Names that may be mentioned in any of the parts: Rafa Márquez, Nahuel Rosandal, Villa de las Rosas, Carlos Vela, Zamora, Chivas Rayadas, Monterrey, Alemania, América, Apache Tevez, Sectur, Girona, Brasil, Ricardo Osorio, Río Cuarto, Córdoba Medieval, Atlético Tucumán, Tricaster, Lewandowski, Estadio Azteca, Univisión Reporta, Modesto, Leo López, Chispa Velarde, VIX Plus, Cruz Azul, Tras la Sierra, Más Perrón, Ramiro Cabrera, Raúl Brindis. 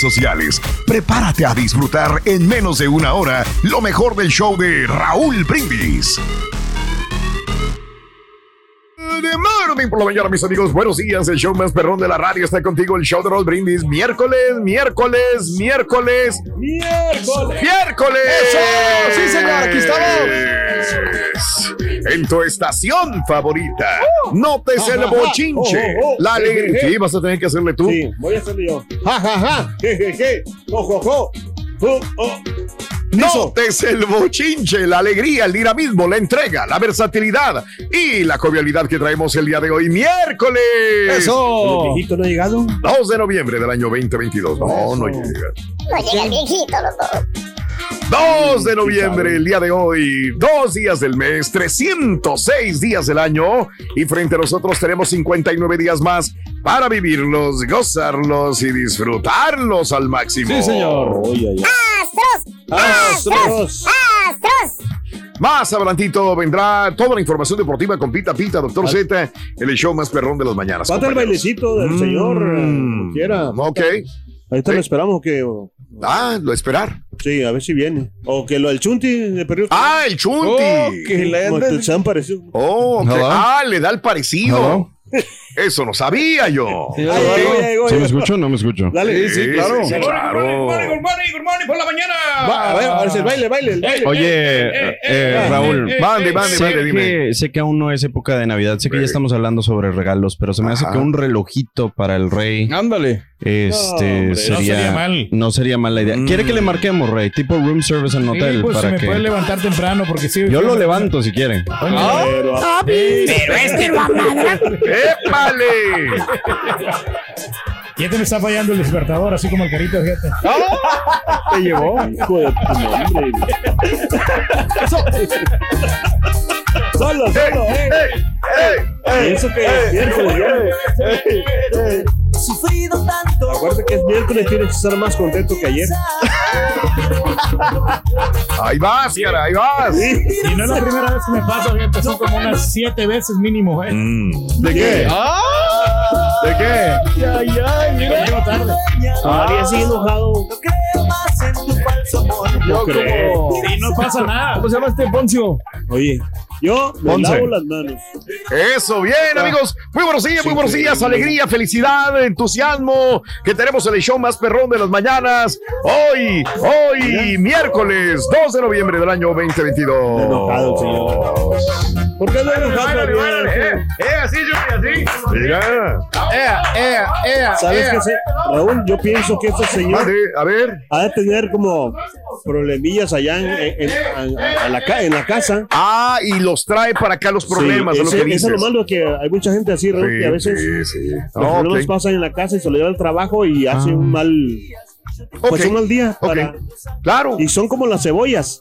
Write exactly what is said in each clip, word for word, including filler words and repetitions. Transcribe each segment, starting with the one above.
sociales. Prepárate a disfrutar en menos de una hora lo mejor del show de Raúl Brindis. De morning por la mañana, mis amigos. Buenos días, el show más perrón de la radio está contigo, el show de Raúl Brindis. Miércoles, miércoles, miércoles, miércoles, miércoles. ¡Eso! Sí, señor, aquí estamos. En tu estación favorita. Oh. Nótese el bochinche. Oh, oh, oh. La alegría. Sí, vas a tener que hacerle tú. Sí, voy a hacerle yo. Ja, ja, ja. Je, je, je. Jo, jo, jo. Oh, oh. Nótese el bochinche, la alegría, el dinamismo, la entrega, la versatilidad y la jovialidad que traemos el día de hoy, miércoles. ¡Eso! ¿El viejito no ha llegado? dos de noviembre del año veinte veintidós. No, no llega. No llega el viejito, loco. dos de noviembre, el día de hoy, dos días del mes, trescientos seis días del año, y frente a nosotros tenemos cincuenta y nueve días más para vivirlos, gozarlos y disfrutarlos al máximo. Sí, señor. Oye, oye. ¡Astros! ¡Astros! ¡Astros! Más adelantito vendrá toda la información deportiva con Pita Pita, Doctor ah, Z, en el show más perrón de las mañanas. Falta el bailecito del mm, señor, quiera. Ok. Ahí te sí. Lo esperamos que... Ah, lo esperar. Sí, a ver si viene. O que lo del Chunti de periodo. Ah, el Chunti. Oh, que le no, el Chan parecido. Oh, okay. No. Ah, le da el parecido. No. Eso no sabía yo. Sí, ay, ay, ay, ay, ¿Se me escuchó o no me escucho? Dale, sí, sí, claro. Sí, sí, claro. Good morning, good morning, good morning, por la mañana. Va, a ver, a ver si el baile, el baile, el baile. Oye, eh, eh, eh, eh, Raúl. Eh, eh, mande, mande, sé mande, dime. Que, sé que aún no es época de Navidad. Sé que ya estamos hablando sobre regalos, pero se me Ajá. hace que un relojito para el rey. Ándale. Este, no, hombre, sería, no sería mal. No sería mala idea. Mm. ¿Quiere que le marquemos, Rey? Tipo room service en hotel. Sí, pues, para si me que... puede levantar temprano porque sí. Yo lo levanto si quieren. Oh, pero, pero este mamadra. ¡Épale! Ya te me está fallando el despertador, así como el carito, fíjate. ¡Oh! Te llevó. Hijo de tu nombre. Solo, solo, eh. Hey, hey, hey, eso que es miércoles, hey, hey, sufrido tanto. Acuérdate que es miércoles, tienes que estar más contento que ayer. Ahí vas, cara, ahí vas. Sí. Y no es la primera vez que me pasa, fíjate, son como unas siete veces mínimo, eh. Mm. ¿De qué? ¡Ah! ¿De qué? Ay, ay, llego, llego tarde. Ah, había sido enojado. No creo más en tu falso amor. No creo. Y sí, no pasa nada. ¿Cómo se llama este Poncio? Oye, yo me Ponce. Lavo las manos. Eso, bien, ah. amigos. Muy buenos días, sí, muy buenos días. Alegría, felicidad, entusiasmo que tenemos en el show más perrón de las mañanas. Hoy, hoy, miércoles dos de noviembre del año veinte veintidós. Enojado, señor. ¿Por qué no enojado? Eh, eh, así, yo, así. Mira. Ea, ea, ea. ¿Sabes ea. Qué sé? Raúl, yo pienso que este señor vale, a ver. Ha de tener como problemillas allá en, en, en, a, a la, en la casa. Ah, y los trae para acá los problemas. Sí, ese, eso es lo malo, que hay mucha gente así, Raúl, sí, que a veces sí, sí. los oh, problemas okay. pasan en la casa y se lo lleva al trabajo y ah. hace un mal... Okay. Pues son al día para, okay. claro. Y son como las cebollas.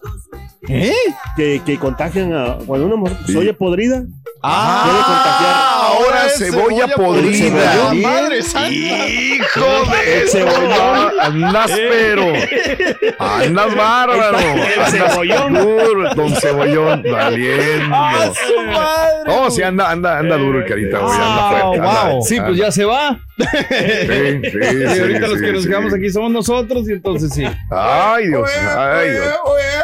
¿Eh? Que, que contagian a. Cuando una soya podrida. Ah, puede contagiar. Ahora cebolla, cebolla podrida. Madre santa. Hijo de cebollón. Andas pero. Andas bárbaro. Andas cebollón. Duro, don cebollón. Valiendo. No, sí, anda, anda, anda duro el carita. Güey, anda fuerte, anda, wow. Sí, pues ya se va. Sí, sí, sí, y ahorita sí, los que sí, nos quedamos sí. aquí somos nosotros y entonces sí. Ay, Dios, ay, Dios.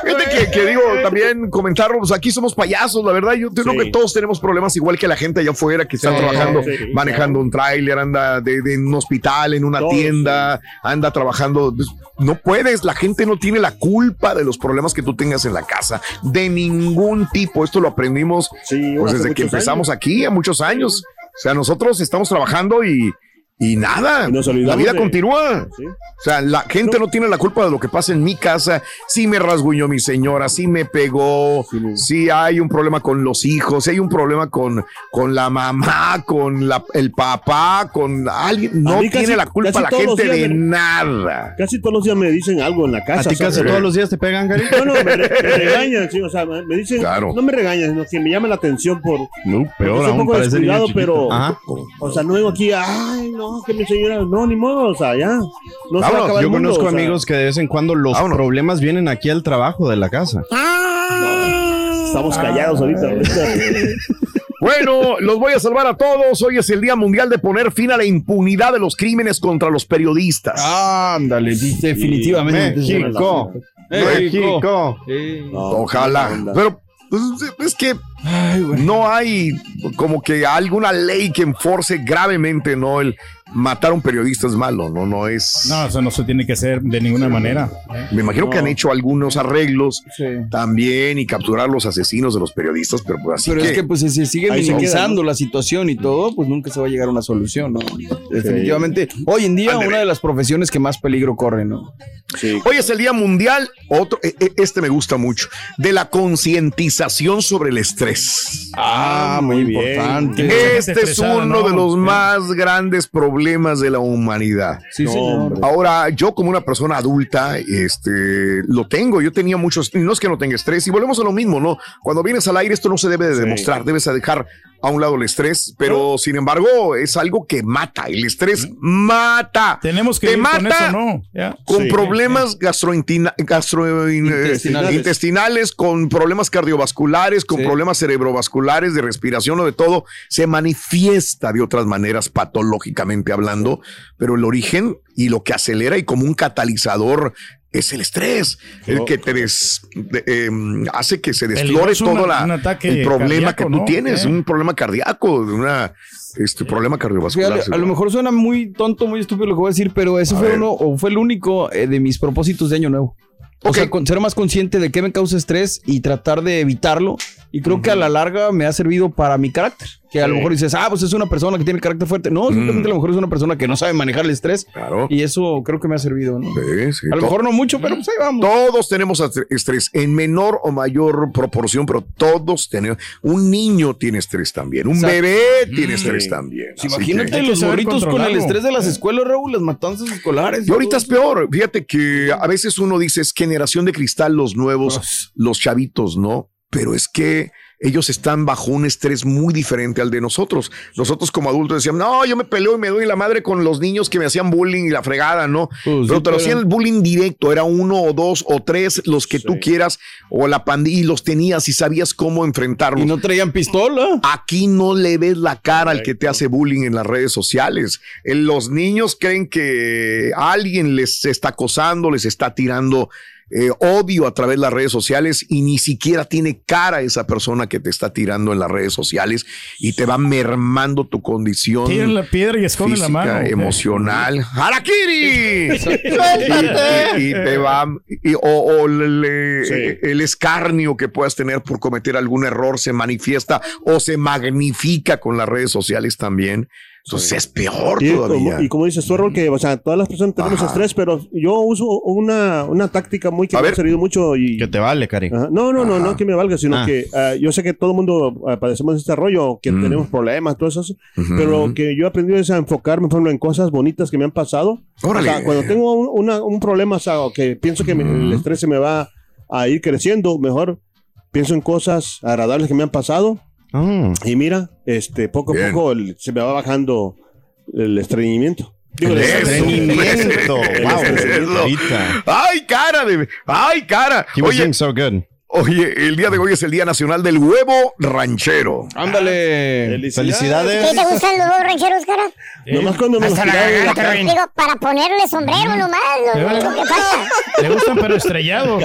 Fíjate que, que digo, también comentarlo, pues aquí somos payasos, la verdad, yo creo sí. que todos tenemos problemas igual que la gente allá afuera que están sí, trabajando, sí, manejando sí. un tráiler, anda de, de un hospital, en una todos, tienda, sí. anda trabajando, pues, no puedes, la gente no tiene la culpa de los problemas que tú tengas en la casa, de ningún tipo, esto lo aprendimos sí, pues, desde que empezamos años. Aquí, a muchos años, o sea, nosotros estamos trabajando y Y nada, y la vida de... continúa. ¿Sí? O sea, la gente no. no tiene la culpa de lo que pasa en mi casa. Si me rasguñó mi señora, si me pegó, sí, no. si hay un problema con los hijos, si hay un problema con, con la mamá, con la, el papá, con alguien. No tiene casi, la culpa la gente de me, nada. Casi todos los días me dicen algo en la casa. ¿A ti casi todos los días te pegan, Gary? No, no, me, me regañan, sí, o sea, me dicen, claro. no me regañan, sino que me llama la atención por... No, peor aún, poco descuidado, pero... Ajá. O sea, no digo aquí, ay, no. que mi señora, no, ni modo, o sea, ya no se va a acabar el mundo. Yo conozco amigos que de vez en cuando los problemas vienen aquí al trabajo de la casa. No, estamos callados ahorita, ahorita. Bueno, los voy a salvar a todos. Hoy es el Día Mundial de poner fin a la impunidad de los crímenes contra los periodistas. Ándale, sí, definitivamente. México, México. Sí. No, ojalá, pero es que ay, bueno. no hay como que alguna ley que enforce gravemente, ¿no? El matar a un periodista es malo, no, no es. No, eso no se tiene que hacer de ninguna manera. ¿Eh? Me imagino no. que han hecho algunos arreglos sí. también y capturar los asesinos de los periodistas, pero pues así. Pero que, es que pues si se sigue minimizando se la situación y todo, pues nunca se va a llegar a una solución, ¿no? Definitivamente. Sí. Hoy en día, André. una de las profesiones que más peligro corre, ¿no? Sí. Hoy es el Día Mundial, otro, este me gusta mucho, de la concientización sobre el estrés. Ah, muy bien. Importante. Este es uno no, de los sí. más grandes problemas de la humanidad. Sí, no, ahora, yo como una persona adulta, este, lo tengo, yo tenía muchos, no es que no tenga estrés, y volvemos a lo mismo, ¿no? Cuando vienes al aire, esto no se debe de sí. demostrar, debes a dejar a un lado el estrés, pero no. sin embargo, es algo que mata, el estrés mm. mata. Tenemos que Te mata con, eso, ¿no? yeah. con sí, problemas yeah. gastrointestinales, intestinales, con problemas cardiovasculares, con sí. problemas cerebrovasculares, de respiración o de todo, se manifiesta de otras maneras patológicamente hablando, pero el origen y lo que acelera y como un catalizador es el estrés, no. el que te des, de, eh, hace que se desflore todo la, el problema cardíaco, que tú ¿no? tienes, ¿Eh? un problema cardíaco, una, este problema cardiovascular. O sea, a, a lo mejor suena muy tonto, muy estúpido lo que voy a decir, pero eso a fue ver. uno o fue el único eh, de mis propósitos de Año Nuevo. O okay. sea, con, ser más consciente de qué me causa estrés y tratar de evitarlo. Y creo uh-huh. que a la larga me ha servido para mi carácter. Que a sí. lo mejor dices, ah, pues es una persona que tiene carácter fuerte. No, simplemente mm. a lo mejor es una persona que no sabe manejar el estrés. Claro. Y eso creo que me ha servido, ¿no? Sí, sí. A lo Todo. mejor no mucho, pero pues ahí vamos. Todos tenemos estrés en menor o mayor proporción, pero todos tenemos. Un niño tiene estrés también. Un Exacto. bebé tiene mm. estrés también. Sí, imagínate que... los morritos con el estrés de las escuelas, Raúl, las matanzas escolares. Y ahorita es peor. Fíjate que a veces uno dice, es generación de cristal, los nuevos, oh. los chavitos, ¿no? Pero es que ellos están bajo un estrés muy diferente al de nosotros. Nosotros como adultos decíamos, no, yo me peleo y me doy la madre con los niños que me hacían bullying y la fregada, ¿no? Pues pero sí, te lo hacían el bullying directo, era uno o dos o tres, los que sí. tú quieras, o la pandilla, y los tenías y sabías cómo enfrentarlos. Y no traían pistola. Aquí no le ves la cara Correcto. al que te hace bullying en las redes sociales. Los niños creen que alguien les está acosando, les está tirando Eh, odio a través de las redes sociales y ni siquiera tiene cara esa persona que te está tirando en las redes sociales y te va mermando tu condición. Tira la piedra y esconde física, la mano. Emocional. ¡Harakiri! ¡Suéltate! Y, y te va. Y, o o le, sí. el escarnio que puedas tener por cometer algún error se manifiesta o se magnifica con las redes sociales también. Entonces sí. es peor sí, todavía. Y como dices tú, Raúl, que o sea, todas las personas tenemos Ajá. estrés, pero yo uso una, una táctica muy que a me ver, ha servido mucho. Y... Que te vale, Cari. No, no, Ajá. no, no que me valga, sino ah. que uh, yo sé que todo el mundo uh, padecemos este rollo, que mm. tenemos problemas, todo eso, uh-huh. pero lo que yo he aprendido es a enfocarme, por ejemplo, en cosas bonitas que me han pasado. Órale. O sea, cuando tengo un, una, un problema, o sea, que pienso que mm. me, el estrés se me va a ir creciendo, mejor pienso en cosas agradables que me han pasado. Mm. Y mira, este, poco Bien. a poco el, se me va bajando el estreñimiento. Digo, el estreñimiento. Wow, ay, cara de, ay, cara. He was doing so good. Oye, el día de hoy es el Día Nacional del Huevo Ranchero. Ándale. Felicidades. ¿Qué te gustan los huevos rancheros, cara? ¿Eh? Nomás cuando me los tiraron. Digo, para ponerle sombrero nomás, lo ¿Eh? único que pasa. Le gustan pero estrellados.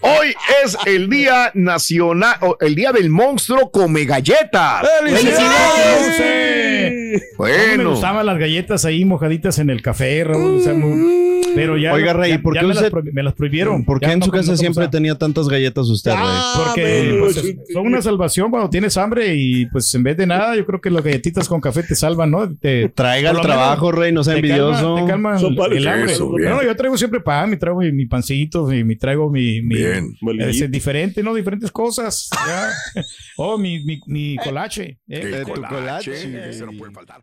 Hoy es el Día Nacional, el Día del Monstruo Come Galletas. ¡Felicidades! Bueno. No me gustaban las galletas ahí mojaditas en el café, Raúl. Mm. Pero ya, oiga, Rey, ya, ¿por qué ya usted, me, las me las prohibieron? ¿Por qué ya en no, su casa no siempre usaba. tenía tantas galletas usted, Rey? Ah, porque pues, son una salvación cuando tienes hambre y pues en vez de nada, yo creo que las galletitas con café te salvan, ¿no? Te, traiga el trabajo, menos, Rey, no sea te envidioso. Calma, te calma so, el, el hambre. Eso, no, yo traigo siempre pan, me traigo mi, mi pancito, mi, mi traigo mi... Mi, Bien, es diferente, ¿no? Diferentes cosas. O oh, mi, mi, mi colache. Eh, tu colache. Sí, eso no puede faltar.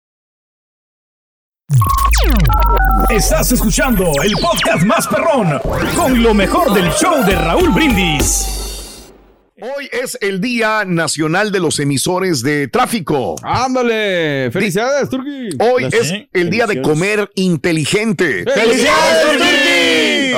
Estás escuchando el podcast Más Perrón con lo mejor del show de Raúl Brindis. Hoy es el Día Nacional de los Emisores de Tráfico. ¡Ándale! ¡Felicidades, Turki! Hoy es sé? el Día de Comer Inteligente. ¡Felicidades, Turki!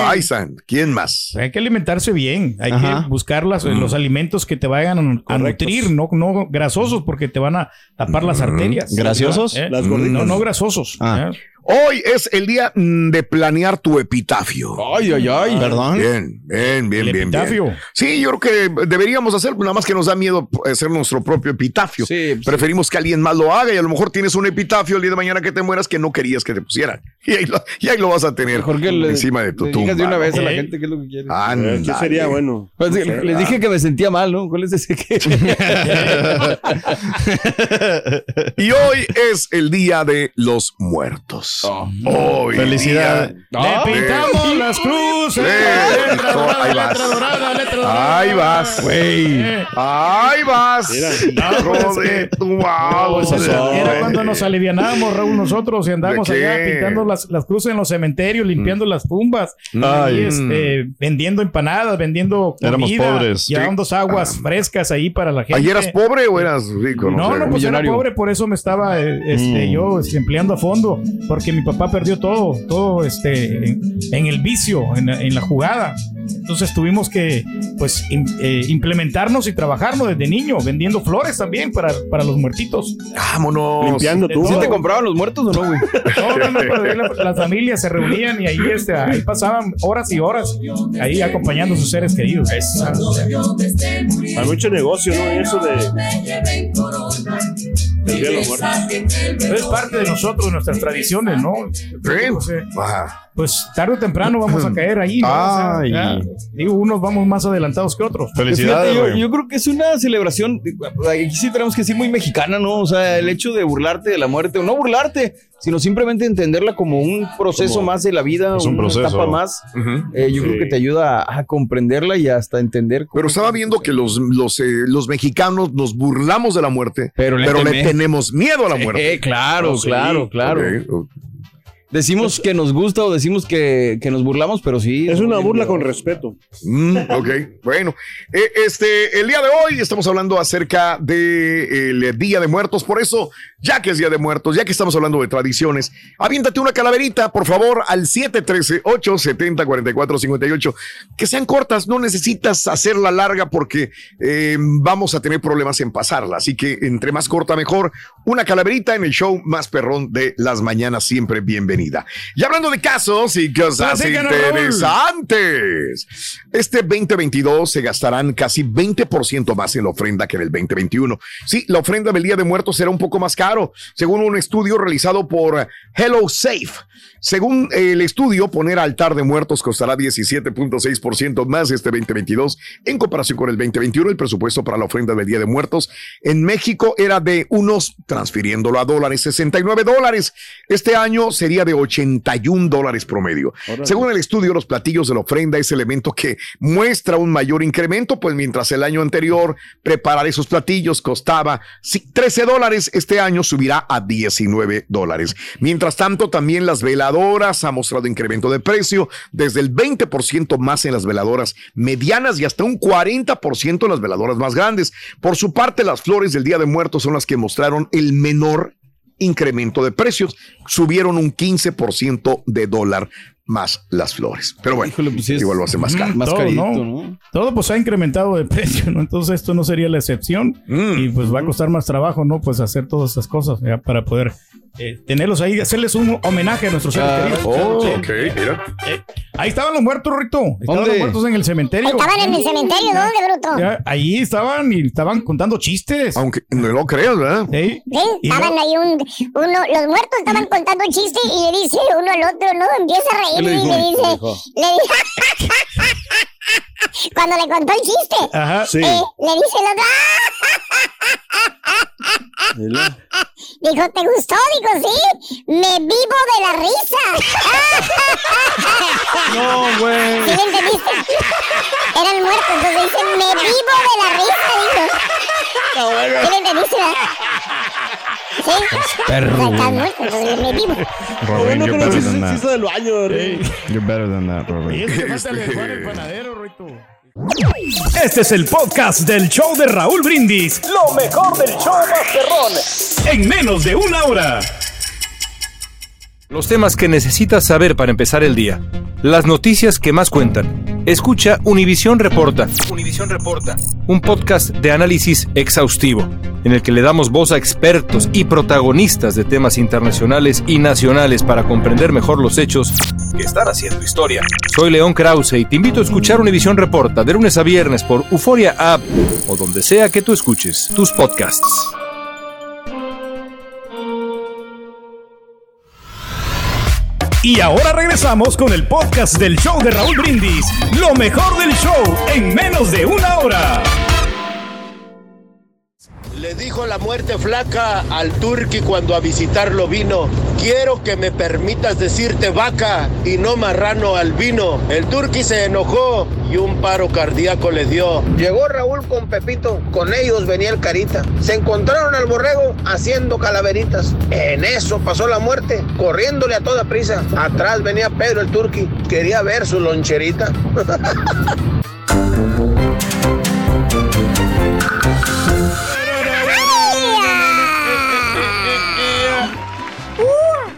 Ay, San, ¿quién más? Hay que alimentarse bien. Hay Ajá. que buscar las, mm. los alimentos que te vayan a, a nutrir, no, no grasosos porque te van a tapar mm. las arterias. ¿Graciosos? ¿Eh? Las gorditas. No, no grasosos. Ah. ¿Eh? Hoy es el día de planear tu epitafio. Ay, ay, ay. ¿Perdón? Bien, bien, bien, bien. Epitafio. Bien. Sí, yo creo que deberíamos hacerlo, nada más que nos da miedo hacer nuestro propio epitafio. Sí, Preferimos sí. que alguien más lo haga y a lo mejor tienes un epitafio el día de mañana que te mueras que no querías que te pusieran. Y ahí lo, y ahí lo vas a tener mejor que le, encima de tu le tumba. Digas de una vez ¿Eh? a la gente qué es lo que quieres. Ah, no. sería bueno. Pues, no les será. dije que me sentía mal, ¿no? ¿Cuál es ese que? Y hoy es el día de los muertos. Oh, hoy felicidad. Día. Le pintamos ¿Eh? las cruces. ¿Eh? Dorada, ahí vas. Dorada, dorada, ahí vas, güey. Eh. Ahí vas. Era, tu alma. Era cuando nos alivianábamos, Raúl, nosotros y andábamos allá pintando las, las cruces en los cementerios, limpiando mm. las tumbas, ahí, este, vendiendo empanadas, vendiendo comida. Éramos pobres. Llevaban dos aguas ah. frescas ahí para la gente. ¿Ahí eras pobre o eras rico? No, no, no pues millonario. Era pobre, por eso me estaba este, mm. yo empleando a fondo. Porque mi papá perdió todo, todo este, en, en el vicio, en, en la jugada. Entonces tuvimos que pues, in, eh, implementarnos y trabajarnos desde niño, vendiendo flores también para, para los muertitos. ¡Vámonos! Limpiando tú. ¿Sí te compraban los muertos o no, güey? No, no, no, las la familias se reunían y ahí, este, ahí pasaban horas y horas, ahí acompañando a sus seres queridos. Eso. Hay mucho negocio, ¿no? Eso de... Es parte de nosotros, de nuestras tradiciones, ¿no? O sea, pues tarde o temprano vamos a caer ahí, ¿no? O sea, digo, unos vamos más adelantados que otros. Felicidades. Fíjate, yo, yo creo que es una celebración, aquí sí tenemos que decir muy mexicana, ¿no? O sea, el hecho de burlarte de la muerte, o no burlarte, sino simplemente entenderla como un proceso como más de la vida, un una proceso. etapa más. Uh-huh. eh, yo sí. creo que te ayuda a, a comprenderla y hasta entender. Pero estaba viendo que los, los, eh, los mexicanos nos burlamos de la muerte, pero le, pero le tenemos miedo a la muerte. Eh, claro, oh, sí. claro, claro, claro. Okay. Decimos que nos gusta o decimos que, que nos burlamos, pero sí. Es una burla con respeto. Mm, ok, bueno. Eh, este, el día de hoy estamos hablando acerca del Día de Muertos. Por eso, ya que es Día de Muertos, ya que estamos hablando de tradiciones, aviéntate una calaverita, por favor, al siete uno tres, ocho siete cero, cuatro cuatro cinco ocho. Que sean cortas, no necesitas hacerla larga porque eh, vamos a tener problemas en pasarla. Así que entre más corta, mejor. Una calaverita en el show más perrón de las mañanas, siempre bienvenida. Y hablando de casos y cosas interesantes, este veinte veintidós se gastarán casi veinte por ciento más en la ofrenda que en el veinte veintiuno. Sí, la ofrenda del Día de Muertos será un poco más caro, según un estudio realizado por HelloSafe. Según el estudio, poner altar de muertos costará diecisiete punto seis por ciento más este veinte veintidós en comparación con el veinte veintiuno. El presupuesto para la ofrenda del Día de Muertos en México era de unos, transfiriéndolo a dólares, sesenta y nueve dólares. Este año sería de ochenta y un dólares promedio. Órale. Según el estudio, los platillos de la ofrenda es elemento que muestra un mayor incremento, pues mientras el año anterior preparar esos platillos costaba trece dólares, este año subirá a diecinueve dólares. Mientras tanto, también las veladoras ha mostrado incremento de precio desde el veinte por ciento más en las veladoras medianas y hasta un cuarenta por ciento en las veladoras más grandes. Por su parte, las flores del Día de Muertos son las que mostraron el menor incremento de precios, subieron un quince por ciento de dólar más las flores. Pero bueno, híjole, pues sí es, igual lo hace más caro. Mm, más todo, carito, ¿no? ¿no? Todo pues ha incrementado de precio, ¿no? Entonces esto no sería la excepción mm. y pues va a costar más trabajo, ¿no? Pues hacer todas estas cosas ya para poder eh, tenerlos ahí, hacerles un homenaje a nuestros ah, seres queridos. Oh, eh, okay, mira. Eh, ahí estaban los muertos, Rito. Estaban los muertos en el cementerio. Estaban en el cementerio, ¿dónde, bruto? Ya, ahí estaban y estaban contando chistes. Aunque no lo creas, ¿verdad? Sí. sí estaban no. ahí un, uno, los muertos estaban contando chistes y le dice uno al otro, ¿no? Empieza a reír. Y le dice, le dice, cuando le contó el chiste, Ajá, sí. eh, le dice el otro, ¿Dile? Dijo, ¿te gustó? Dijo, sí, me vivo de la risa. No, güey. ¿Sí me entendiste? Eran muertos, entonces dice, me vivo de la risa, dijo. No, bueno. ¿Sí me entendiste? ¿Sí? Perro. O sea, muerto, entonces me vivo. Robin, no, yo creo que se hizo del baño, Robin. You're better than that, Robin. Y es que más te alejó el panadero, Rito. Este es el podcast del show de Raúl Brindis. Lo mejor del show Más Perrón en menos de una hora. Los temas que necesitas saber para empezar el día. Las noticias que más cuentan. Escucha Univisión Reporta. Univisión Reporta. Un podcast de análisis exhaustivo en el que le damos voz a expertos y protagonistas de temas internacionales y nacionales para comprender mejor los hechos que están haciendo historia. Soy León Krause y te invito a escuchar Univisión Reporta de lunes a viernes por Uforia App o donde sea que tú escuches tus podcasts. Y ahora regresamos con el podcast del show de Raúl Brindis. Lo mejor del show en menos de una hora. Le dijo la muerte flaca al turqui cuando a visitarlo vino: quiero que me permitas decirte vaca y no marrano al vino. El turqui se enojó y un paro cardíaco le dio. Llegó Raúl con Pepito, con ellos venía el Carita. Se encontraron al borrego haciendo calaveritas. En eso pasó la muerte, corriéndole a toda prisa. Atrás venía Pedro el turqui, quería ver su loncherita.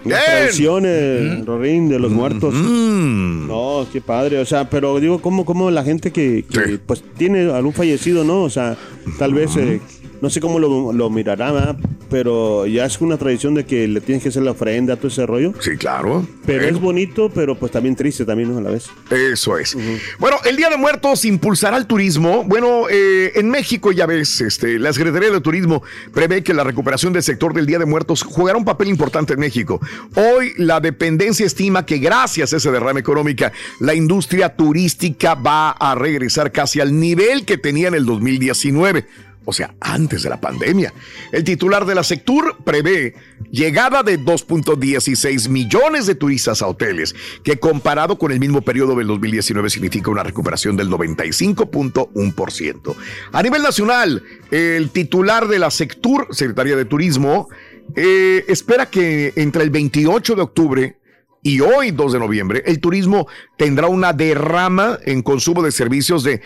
Tradiciones, mm. Rorín, de los muertos. Mm. No, qué padre, o sea, pero digo, ¿cómo, cómo la gente que, que sí. pues tiene algún fallecido, no? O sea, tal vez, eh, no sé cómo lo, lo mirará, ¿verdad? Pero ya es una tradición de que le tienes que hacer la ofrenda, todo ese rollo. Sí, claro. Pero eh. es bonito, pero pues también triste también, ¿no? A la vez. Eso es. Uh-huh. Bueno, el Día de Muertos impulsará el turismo. Bueno, eh, en México, ya ves, este, la Secretaría de Turismo prevé que la recuperación del sector del Día de Muertos jugará un papel importante en México. Hoy, la dependencia estima que gracias a ese derrame económica, la industria turística va a regresar casi al nivel que tenía en el dos mil diecinueve. O sea, antes de la pandemia. El titular de la Sectur prevé llegada de dos punto dieciséis millones de turistas a hoteles, que comparado con el mismo periodo del dos mil diecinueve significa una recuperación del noventa y cinco punto uno por ciento. A nivel nacional, el titular de la Sectur, Secretaría de Turismo, eh, espera que entre el veintiocho de octubre y hoy dos de noviembre, el turismo tendrá una derrama en consumo de servicios de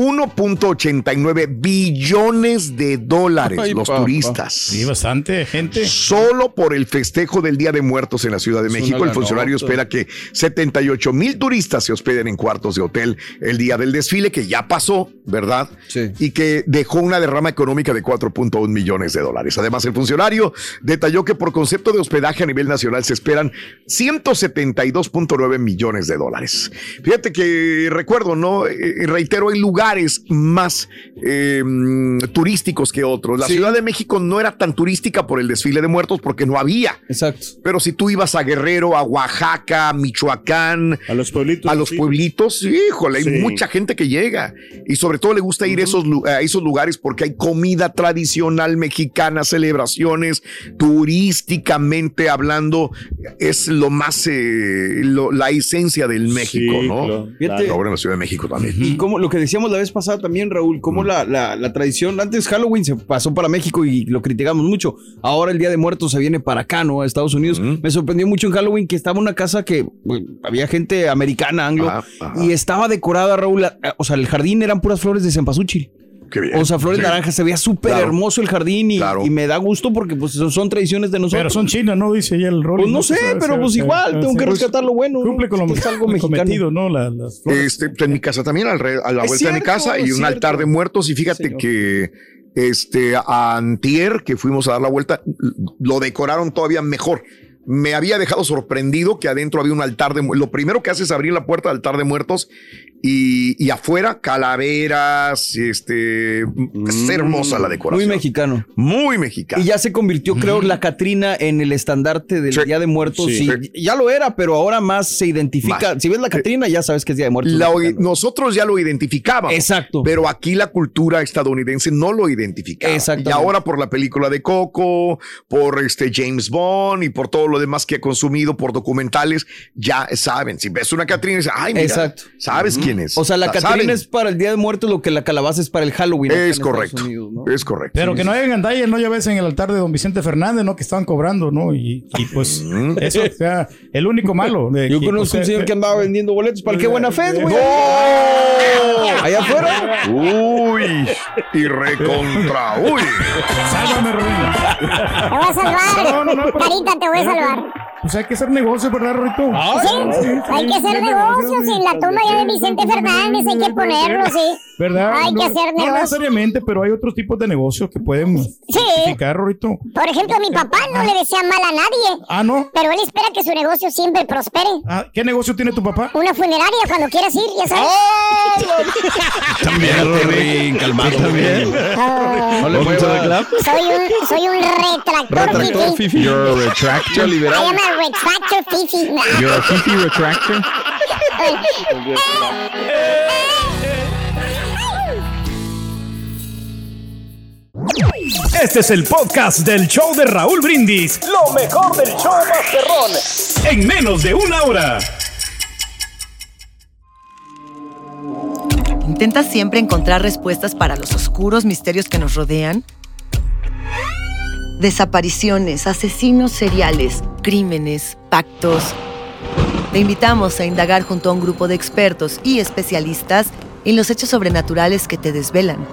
uno punto ochenta y nueve billones de dólares. Ay, los papá. Turistas. Sí, bastante gente. Solo por el festejo del Día de Muertos en la Ciudad de es México, el funcionario espera que setenta y ocho mil turistas se hospeden en cuartos de hotel el día del desfile, que ya pasó, ¿verdad? Sí. Y que dejó una derrama económica de cuatro punto uno millones de dólares. Además, el funcionario detalló que por concepto de hospedaje a nivel nacional se esperan ciento setenta y dos punto nueve millones de dólares. Fíjate que, recuerdo, ¿no? Reitero, hay lugar más eh, turísticos que otros. La sí. Ciudad de México no era tan turística por el desfile de muertos porque no había. Exacto. Pero si tú ibas a Guerrero, a Oaxaca, Michoacán, a los pueblitos, a los sí. pueblitos, híjole, sí. hay mucha gente que llega y sobre todo le gusta ir uh-huh. esos, a esos lugares porque hay comida tradicional mexicana, celebraciones, turísticamente hablando, es lo más eh, lo, la esencia del México, sí, ¿no? Claro. Fíjate, ahora en la Ciudad de México también. Y como lo que decíamos la vez pasada también, Raúl, cómo mm. la, la, la tradición, antes Halloween se pasó para México y lo criticamos mucho, ahora el Día de Muertos se viene para acá, ¿no? A Estados Unidos. Mm. Me sorprendió mucho en Halloween que estaba una casa que bueno, había gente americana, anglo, ajá, ajá. y estaba decorada, Raúl, o sea, el jardín eran puras flores de cempasúchil. Qué bien. O sea, flores sí. naranjas, se veía súper claro. hermoso el jardín y, claro. y me da gusto porque pues son tradiciones de nosotros. Pero son chinas, ¿no? Dice ella el rol. Pues no sé, pero sea, pues sea, igual, sea, tengo sea, que rescatar lo bueno. Cumple con lo que es algo mexicano, ¿no? La, las flores. Este, en mi casa también, a la vuelta cierto, de mi casa, y un altar de muertos, y fíjate Señor. que este a antier, que fuimos a dar la vuelta, lo decoraron todavía mejor. Me había dejado sorprendido que adentro había un altar de muertos. Lo primero que hace es abrir la puerta del altar de muertos y, y afuera calaveras. Este, mm, es hermosa la decoración. Muy mexicano. Muy mexicano. Y ya se convirtió, creo, mm. la Catrina en el estandarte del sí. Día de Muertos. Sí. Sí. Sí. Ya lo era, pero ahora más se identifica. Más. Si ves la Catrina, ya sabes que es Día de Muertos. La, nosotros ya lo identificábamos. Exacto. Pero aquí la cultura estadounidense no lo identificaba. Exacto. Y ahora por la película de Coco, por este James Bond y por todo lo demás que ha consumido por documentales, ya saben. Si ves una Catrina, dices, ay, mira, Exacto. sabes uh-huh. quién es. O sea, la, la Catrina saben. Es para el Día de Muertos lo que la calabaza es para el Halloween. Es correcto. Unidos, ¿no? Es correcto. Pero sí, que sí. no hay gandallas, ¿no? Ya ves en el altar de don Vicente Fernández, ¿no? Que estaban cobrando, ¿no? Y, y pues eso, o sea, el único malo. De Yo que, conozco un o sea, señor que andaba vendiendo boletos para el Qué Buena Fe, güey. ¡No! Allá afuera. Uy, y recontra. Uy. Sálvame, Rubina. Te voy a salvar. No, no, no. Carita, te voy a salvar. Pues hay que hacer negocios, ¿verdad, Rito? Ah, sí, sí, sí, hay que hacer negocios. En la tumba ya de Vicente Fernández hay que ponerlo, sí. ¿Verdad? Hay no, que hacer negocios. No necesariamente, pero hay otros tipos de negocios que pueden sí. justificar, Rito. Por ejemplo, a mi papá no le desea mal a nadie. Ah, ¿no? Pero él espera que su negocio siempre prospere. Ah, ¿qué negocio tiene tu papá? Una funeraria, cuando quieras ir, ya sabes. ¡Oh! También, calmado. También. ¿No le puedo dar? Soy un, soy un retractor, retractor Fifi. You're a retractor. Liberal. I am a retractor Fifi. You're a Fifi retractor. Este es el podcast del show de Raúl Brindis. Lo mejor del show Más Perrón. En menos de una hora. ¿Intentas siempre encontrar respuestas para los oscuros misterios que nos rodean? Desapariciones, asesinos seriales, crímenes, pactos. Te invitamos a indagar junto a un grupo de expertos y especialistas en los hechos sobrenaturales que te desvelan.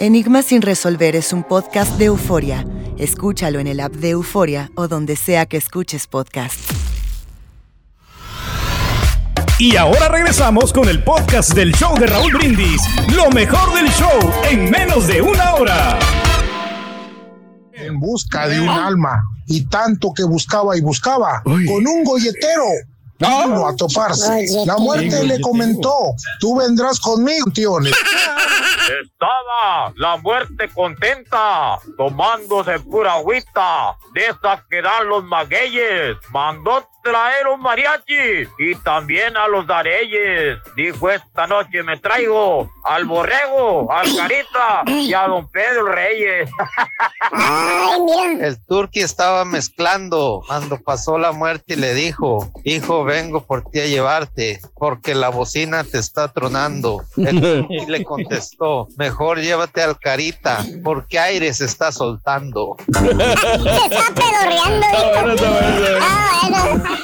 Enigmas sin resolver es un podcast de Uforia. Escúchalo en el app de Uforia o donde sea que escuches podcasts. Y ahora regresamos con el podcast del show de Raúl Brindis. Lo mejor del show en menos de una hora. En busca de un alma. Y tanto que buscaba y buscaba. Uy. Con un golletero. Vino a toparse. La muerte le comentó: tú vendrás conmigo, tíones. Estaba la muerte contenta, tomándose pura agüita, de esas que dan los magueyes. Mandó traer un mariachi y también a los areyes. Dijo: esta noche me traigo al Borrego, al Carita y a don Pedro Reyes. Ay, mira. El Turqui estaba mezclando cuando pasó la muerte y le dijo: hijo, vengo por ti a llevarte porque la bocina te está tronando. El Turqui le contestó: mejor llévate al Carita porque aire se está soltando. Se está pedorreando.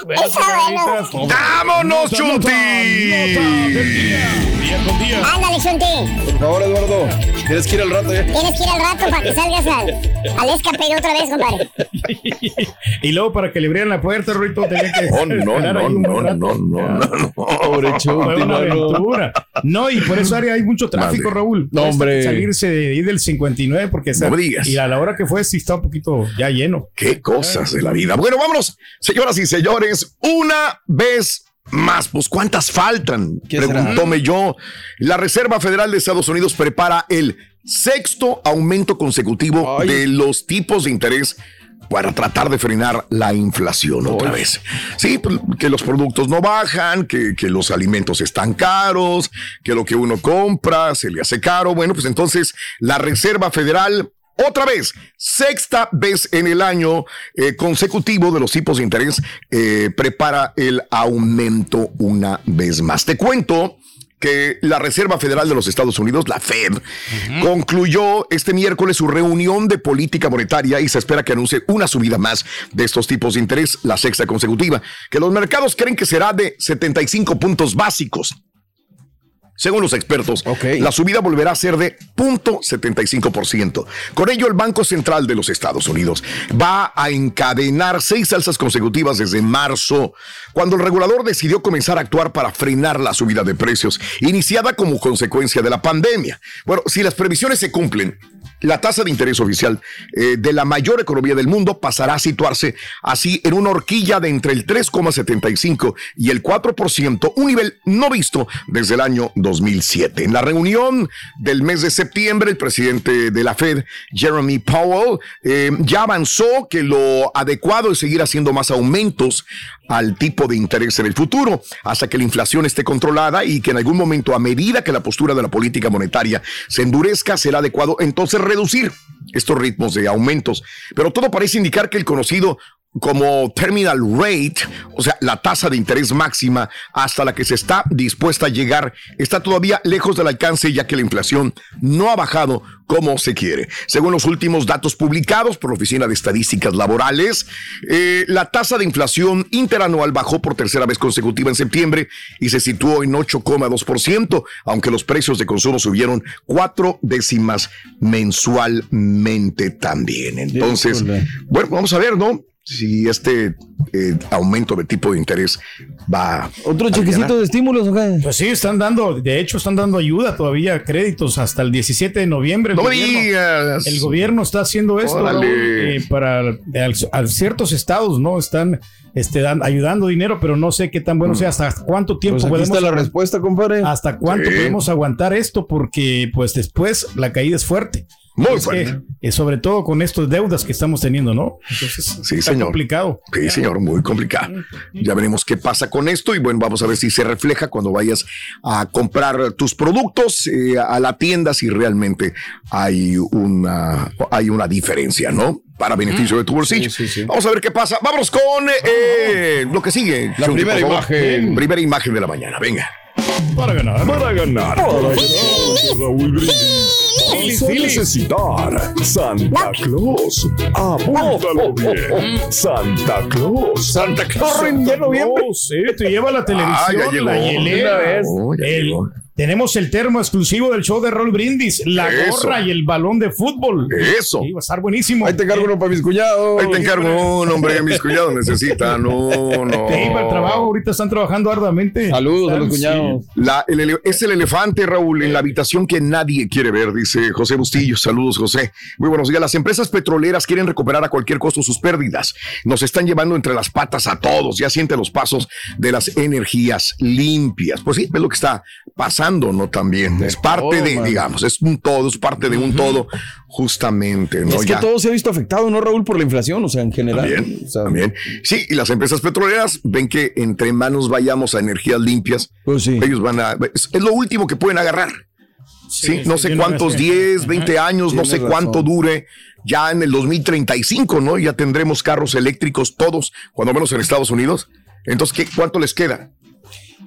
Está bueno, está bueno. Está bueno. Está bueno. ¡Vámonos, Chunti! Día con día. Ándale, Chunti. Por favor, Eduardo. Tienes que ir al rato, ¿eh? Tienes que ir al rato para que salgas al, al escapero otra vez, compadre. Y luego para que le abrieran la puerta, Ruito, tenía que... Oh, no, no, no, no, no, no, no, no. Pobre Chunti, no, no. No, y por eso área hay mucho tráfico, madre. Raúl. No, hombre. Salirse de ir del cincuenta y nueve porque... No digas. Y a la hora que fue, sí está un poquito ya lleno. Qué cosas de la vida. Bueno, vámonos, señoras y señores, una vez más, pues ¿cuántas faltan? Preguntóme yo. La Reserva Federal de Estados Unidos prepara el sexto aumento consecutivo Ay. de los tipos de interés para tratar de frenar la inflación otra Oye. vez. Sí, que los productos no bajan, que, que los alimentos están caros, que lo que uno compra se le hace caro. Bueno, pues entonces la Reserva Federal... Otra vez, sexta vez en el año eh, consecutivo de los tipos de interés, eh, prepara el aumento una vez más. Te cuento que la Reserva Federal de los Estados Unidos, la Fed, uh-huh. concluyó este miércoles su reunión de política monetaria y se espera que anuncie una subida más de estos tipos de interés, la sexta consecutiva, que los mercados creen que será de setenta y cinco puntos básicos. Según los expertos, okay. la subida volverá a ser de cero punto setenta y cinco por ciento. Con ello, el Banco Central de los Estados Unidos va a encadenar seis alzas consecutivas desde marzo, cuando el regulador decidió comenzar a actuar para frenar la subida de precios, iniciada como consecuencia de la pandemia. Bueno, si las previsiones se cumplen, la tasa de interés oficial eh, de la mayor economía del mundo pasará a situarse así en una horquilla de entre el tres coma setenta y cinco y el cuatro por ciento, un nivel no visto desde el año dos mil siete. En la reunión del mes de septiembre, el presidente de la Fed, Jeremy Powell, eh, ya avanzó que lo adecuado es seguir haciendo más aumentos al tipo de interés en el futuro, hasta que la inflación esté controlada y que en algún momento, a medida que la postura de la política monetaria se endurezca, será adecuado entonces reducir estos ritmos de aumentos. Pero todo parece indicar que el conocido como terminal rate, o sea, la tasa de interés máxima hasta la que se está dispuesta a llegar, está todavía lejos del alcance, ya que la inflación no ha bajado como se quiere. Según los últimos datos publicados por la Oficina de Estadísticas Laborales, eh, la tasa de inflación interanual bajó por tercera vez consecutiva en septiembre y se situó en ocho coma dos por ciento, aunque los precios de consumo subieron cuatro décimas mensualmente también. Entonces, bueno, vamos a ver, ¿no? Si este eh, aumento de tipo de interés va... ¿Otro chequecito de estímulos o qué? Pues sí, están dando, de hecho están dando ayuda todavía, créditos hasta el diecisiete de noviembre. El, ¡No gobierno, digas! El gobierno está haciendo esto, ¿no? eh, para al, a ciertos estados, ¿no? Están este, dan, ayudando dinero, pero no sé qué tan bueno mm. sea, hasta cuánto tiempo... Pues aquí podemos, está la respuesta, compadre. Hasta cuánto sí. podemos aguantar esto, porque pues después la caída es fuerte. Muy fuerte. Que, sobre todo con estas deudas que estamos teniendo, ¿no? Entonces, sí, está señor. complicado. Sí, señor, muy complicado. Ya veremos qué pasa con esto y bueno, vamos a ver si se refleja cuando vayas a comprar tus productos eh, a la tienda, si realmente hay una, hay una diferencia, ¿no? Para beneficio de tu bolsillo. Sí, sí, sí. Vamos a ver qué pasa. Vámonos con eh, lo que sigue. La Chunti, primera imagen. Primera imagen de la mañana, venga. Para ganar, para ganar, para ganar, Raúl Brindis. Sin necesitar Santa Claus, abúndalo bien. Santa Claus, Santa Claus. Corre noviembre. Sí, te lleva la televisión, ah, llegó, la hielera. Llegó, el, tenemos el termo exclusivo del show de Raúl Brindis, la Eso. gorra y el balón de fútbol. Eso. Sí, va a estar buenísimo. Ahí te encargo uno para mis cuñados. Ahí te encargo uno, hombre, mis cuñados necesitan. No, no. Te iba al trabajo, ahorita están trabajando arduamente. Saludos a los cuñados. Sí. La, el, es el elefante, Raúl, en la habitación que nadie quiere ver, dice José Bustillo. Saludos, José. Muy buenos días. Las empresas petroleras quieren recuperar a cualquier costo sus pérdidas. Nos están llevando entre las patas a todos. Ya sienten los pasos de las energías limpias. Pues sí, es lo que está pasando, ¿no? También es parte de, digamos, es un todo, es parte de un todo, justamente, ¿no? Es que ya todo se ha visto afectado, ¿no, Raúl? Por la inflación, o sea, en general. También, o sea, también. Sí, y las empresas petroleras ven que entre manos vayamos a energías limpias. Pues sí. Ellos van a... Es lo último que pueden agarrar. Sí, sí, no sé cuántos, diez, veinte años, no sé cuánto dure. Ya en el dos mil treinta y cinco, ¿no? Ya tendremos carros eléctricos todos, cuando menos en Estados Unidos. Entonces, ¿qué, ¿cuánto les queda?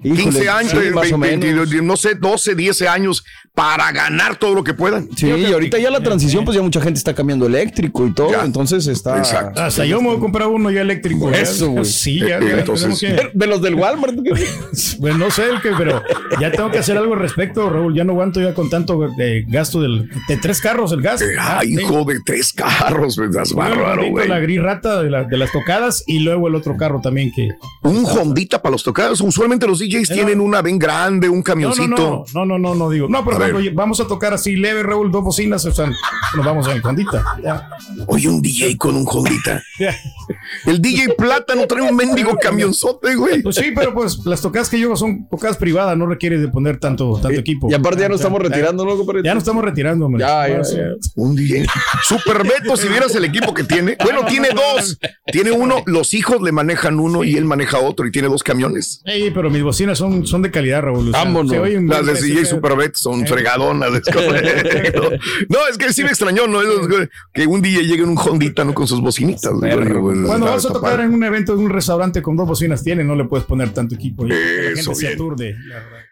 Híjole, quince años, sí, veinte, veinte, no sé, doce, diez años para ganar todo lo que puedan. Sí, que y ahorita ya la transición, pues ya mucha gente está cambiando eléctrico y todo, ya. Entonces está... Exacto. Hasta yo me voy a comprar uno ya eléctrico. Eso, güey. Sí, ya. Eh, entonces, que... De los del Walmart. Pues no sé, el que, pero ya tengo que hacer algo al respecto, Raúl. Ya no aguanto ya con tanto de gasto del, de tres carros el gasto. Eh, ah, hijo sí. de tres carros, estás bárbaro, güey. La gris rata de, la, de las tocadas y luego el otro carro también que... Un Hondita para los tocados, usualmente los D Js no, tienen una bien grande, un camioncito. No, no, no, no, no, no digo. No, por ejemplo, vamos a tocar así leve, Raúl, dos bocinas, o sea, nos vamos a el Hondita. Oye, un D J con un Hondita. El D J Plata no trae un mendigo camionzote, güey. Pues sí, pero pues las tocadas que yo son tocadas privadas, no requiere de poner tanto, tanto eh, equipo. Y aparte ya no estamos retirando, loco, pero ya no estamos retirando, hombre. Ya, ya, ya. Un D J. Super Beto, si vieras el equipo que tiene. Bueno, tiene dos. Tiene uno, los hijos le manejan uno y él maneja otro y tiene dos camiones. Sí, pero mis bocinas son, son de calidad, Raúl. Ambos, ¿no? Las de C J Super Bet son eh. fregadonas. No, es que sí me extrañó, ¿no? Es que un D J llegue en un Hondita, ¿no? Con sus bocinitas. Cuando vas a tocar en un evento en un restaurante con dos bocinas tiene, no le puedes poner tanto equipo. Eso, la gente se aturde.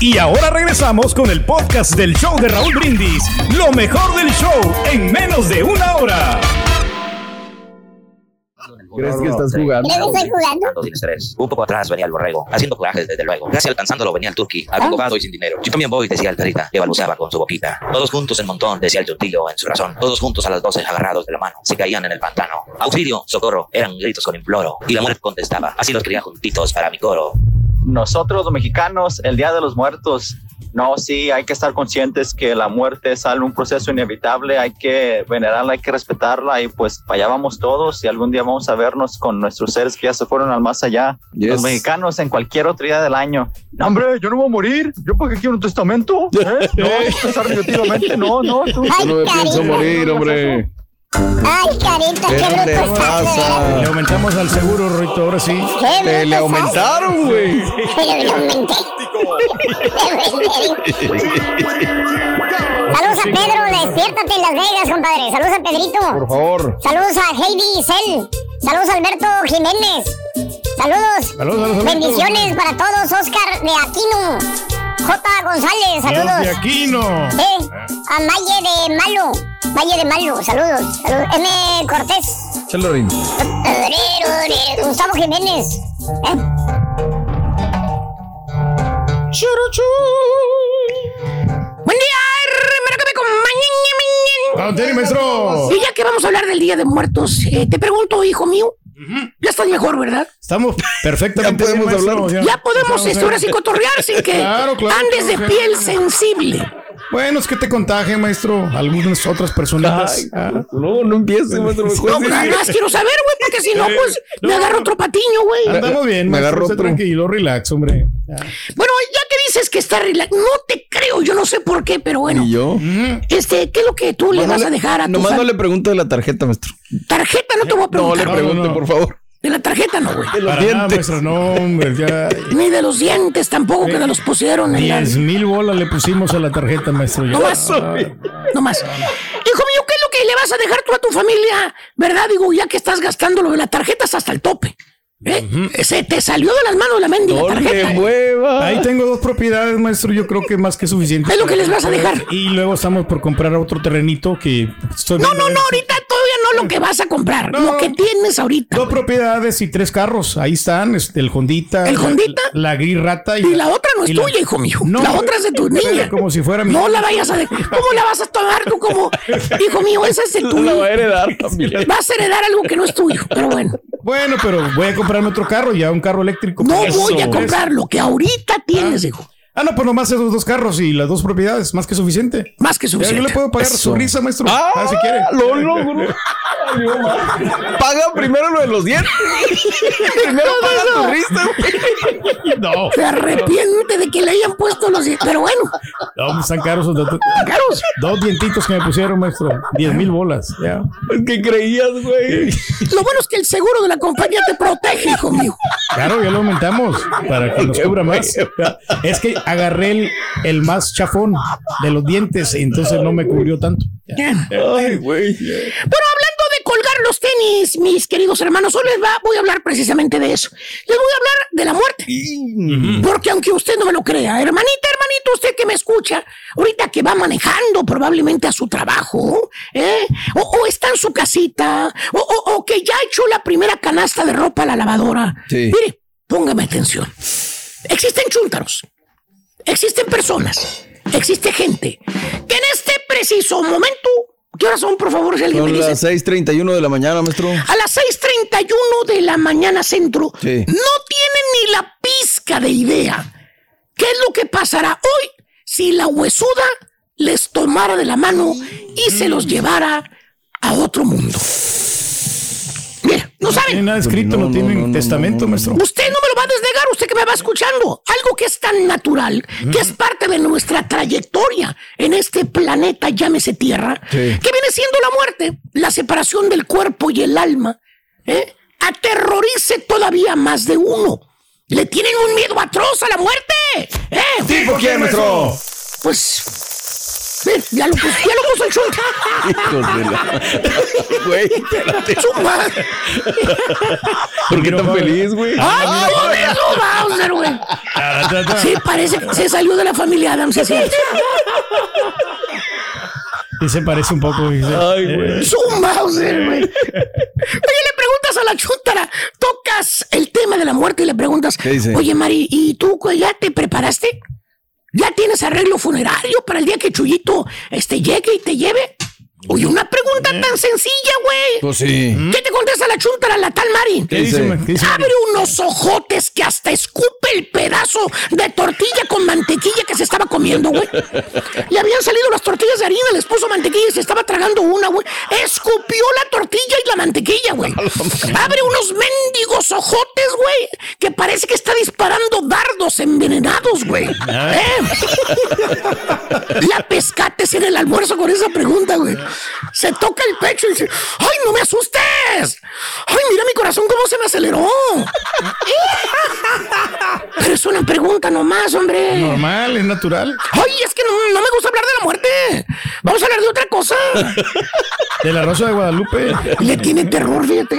Y ahora regresamos con el podcast del show de Raúl Brindis, lo mejor del show en menos de una hora. ¿Crees que estás jugando? ¿Crees que estoy jugando? Un poco atrás venía el borrego, haciendo corajes desde luego. Casi alcanzándolo venía el turqui, acogado y sin dinero. Yo también voy, decía el tarita, que balbuceaba con su boquita. Todos juntos en montón, decía el tortillo en su razón. Todos juntos a las doce, agarrados de la mano, se caían en el pantano. Auxilio, socorro, eran gritos con imploro. Y la muerte contestaba, así los quería juntitos para mi coro. Nosotros los mexicanos, el Día de los Muertos, no, sí, hay que estar conscientes que la muerte es algo, un proceso inevitable, hay que venerarla, hay que respetarla y pues allá vamos todos y algún día vamos a vernos con nuestros seres que ya se fueron al más allá. Yes. Los mexicanos en cualquier otro día del año. No, hombre, yo no voy a morir, yo para qué quiero un testamento, ¿eh? No, pensar negativamente, no, no. Tú. Ay, no me pienso morir, hombre. Ay, carita, qué bruto estás. Le aumentamos al seguro, Rito, ahora sí. Te le aumentaron, güey. Pero le aumenté. Saludos a Pedro, despiértate en Las Vegas, compadre. Saludos a Pedrito. Por favor. Saludos a Heidi Cel. Saludos a Alberto Jiménez. Saludos. Saludos. Bendiciones para todos. Oscar de Aquino. J. González, saludos. De Aquino. Eh, a Maye de Malo. Valle de Malo, saludos, saludos. M. Cortés. Chalorín. Gustavo Jiménez. ¿Eh? Churuchu. Buen día, hermano, que me acompañen. ¡Adelante, maestro! Y ya que vamos a hablar del Día de Muertos, eh, te pregunto, hijo mío, uh-huh. Ya estás mejor, ¿verdad? Estamos perfectamente. Ya podemos hablar. Ya, ya podemos estar así cotorrear sin que claro, claro, andes claro, de claro. piel sensible. Bueno, es que te contagien, maestro. Algunas otras personas. Ah. No, no empieces, maestro. No, nada más quiero saber, güey, porque si no, pues no, me agarro otro patiño, güey. Andamos bien, me agarro otro. Tranquilo, relax, hombre. Ah. Bueno, ya que dices que está relax, no te creo, yo no sé por qué, pero bueno. ¿Y yo? Este, ¿qué es lo que tú nomás le vas no le, a dejar a nomás tu... Nomás no le pregunto de la tarjeta, maestro. ¿Tarjeta? No te voy a preguntar. No le pregunte, no, no. Por favor. De la tarjeta no, güey. De los para dientes. Nada, maestro, no, hombre, ya. Ni de los dientes tampoco, eh, que nos los pusieron. Diez la... mil bolas le pusimos a la tarjeta, maestro. Ya. No más. Ah. No más. Hijo mío, ¿qué es lo que le vas a dejar tú a tu familia? ¿Verdad? Digo, ya que estás gastando lo de la tarjeta, hasta el tope. ¿Eh? Se te salió de las manos la mendiga tarjeta. Ahí tengo dos propiedades, maestro. Yo creo que más que suficiente. Es lo que les vas a dejar. Y luego estamos por comprar otro terrenito que estoy No, no, no, ahorita todavía no lo que vas a comprar, no, lo que tienes ahorita. Dos wey. propiedades y tres carros. Ahí están, este, el Hondita. ¿El Hondita? La, la Grirrata. Y, y la, la otra no es tuya, la... hijo mío. No, la otra es de tu niña. Como si fuera mi... No la vayas a dejar. ¿Cómo la vas a tomar tú como hijo mío? Esa es de tu niña. La va a heredar también. Vas a heredar algo que no es tuyo, pero bueno. Bueno, pero voy a comprarme otro carro, ya un carro eléctrico. No voy a comprar lo que ahorita tienes, ah. hijo. Ah, no, pues nomás esos dos carros y las dos propiedades, más que suficiente. Más que suficiente. Yo le puedo pagar eso. Su risa, maestro. Ah, ah si quiere. Lo logro. Paga primero lo de los dientes. Primero paga tu risa. No. Se arrepiente de que le hayan puesto los dientes. Pero bueno. No, están caros los dos. Caros. Dos dientitos que me pusieron, maestro. Diez mil bolas. Ya. Es que creías, güey. Lo bueno es que el seguro de la compañía te protege, hijo mío. Claro, ya lo aumentamos para que nos cubra más. Es que agarré el, el más chafón de los dientes y entonces no me cubrió tanto. Ay, güey. Pero hablando de colgar los tenis, mis queridos hermanos, hoy les va, voy a hablar precisamente de eso. Les voy a hablar de la muerte. Mm-hmm. Porque aunque usted no me lo crea, hermanita, hermanito, usted que me escucha, ahorita que va manejando probablemente a su trabajo, ¿eh? o, o está en su casita, o, o, o que ya echó la primera canasta de ropa a la lavadora. Sí. Mire, póngame atención. Existen chúntaros. Existen personas, existe gente que en este preciso momento, ¿qué horas son, por favor? Si alguien son me dice. A las seis treinta y uno de la mañana, maestro. A las seis treinta y uno de la mañana, centro. Sí. No tienen ni la pizca de idea qué es lo que pasará hoy si la huesuda les tomara de la mano y se los llevara a otro mundo. Mira, no saben. No tiene nada escrito, no, no, no tienen no, no, testamento, no, no, maestro. Usted no me lo va a desnegar, usted que me va escuchando. Algo que es tan natural, mm. que es parte de nuestra trayectoria en este planeta, llámese Tierra, sí. que viene siendo la muerte, la separación del cuerpo y el alma. ¿eh? Aterrorice todavía más de uno. Le tienen un miedo atroz a la muerte. ¿Eh? ¿Tipo quién, maestro? Pues... Ya lo, puso, ya lo puso el show. Güey, chumba. ¿Por qué tan feliz, güey? ¡Ay, no, Bowser, güey! Sí, parece. Se salió de la familia Adams. Sí, se parece un poco. Dice. ¡Ay, güey! ¡Chumba, Bowser, güey! Oye, le preguntas a la chúntara. Tocas el tema de la muerte y le preguntas, oye, Mari, ¿y tú ya te preparaste? ¿Ya tienes arreglo funerario para el día que Chuyito este, llegue y te lleve? Oye, una pregunta eh. tan sencilla, güey. Pues sí. ¿Qué te contesta la chuntara, la tal Mari? ¿Qué dice? ¿Qué dice? Abre unos ojotes que hasta escupe el pedazo de tortilla con mantequilla que se estaba comiendo, güey. Le habían salido las tortillas de harina, les puso mantequilla y se estaba tragando una, güey. Escupió la tortilla y la mantequilla, güey. Abre unos mendigos ojotes, güey, que parece que está disparando dardos envenenados, güey. ¿Eh? La pescates en el almuerzo con esa pregunta, güey. Se toca el pecho y dice, ¡ay, no me asustes! ¡Ay, mira mi corazón cómo se me aceleró! Pero es una pregunta nomás, hombre. Normal, es natural. ¡Ay, es que no, no me gusta hablar de la muerte! ¡Vamos a hablar de otra cosa! De la Rosa de Guadalupe. Le tiene terror, fíjate.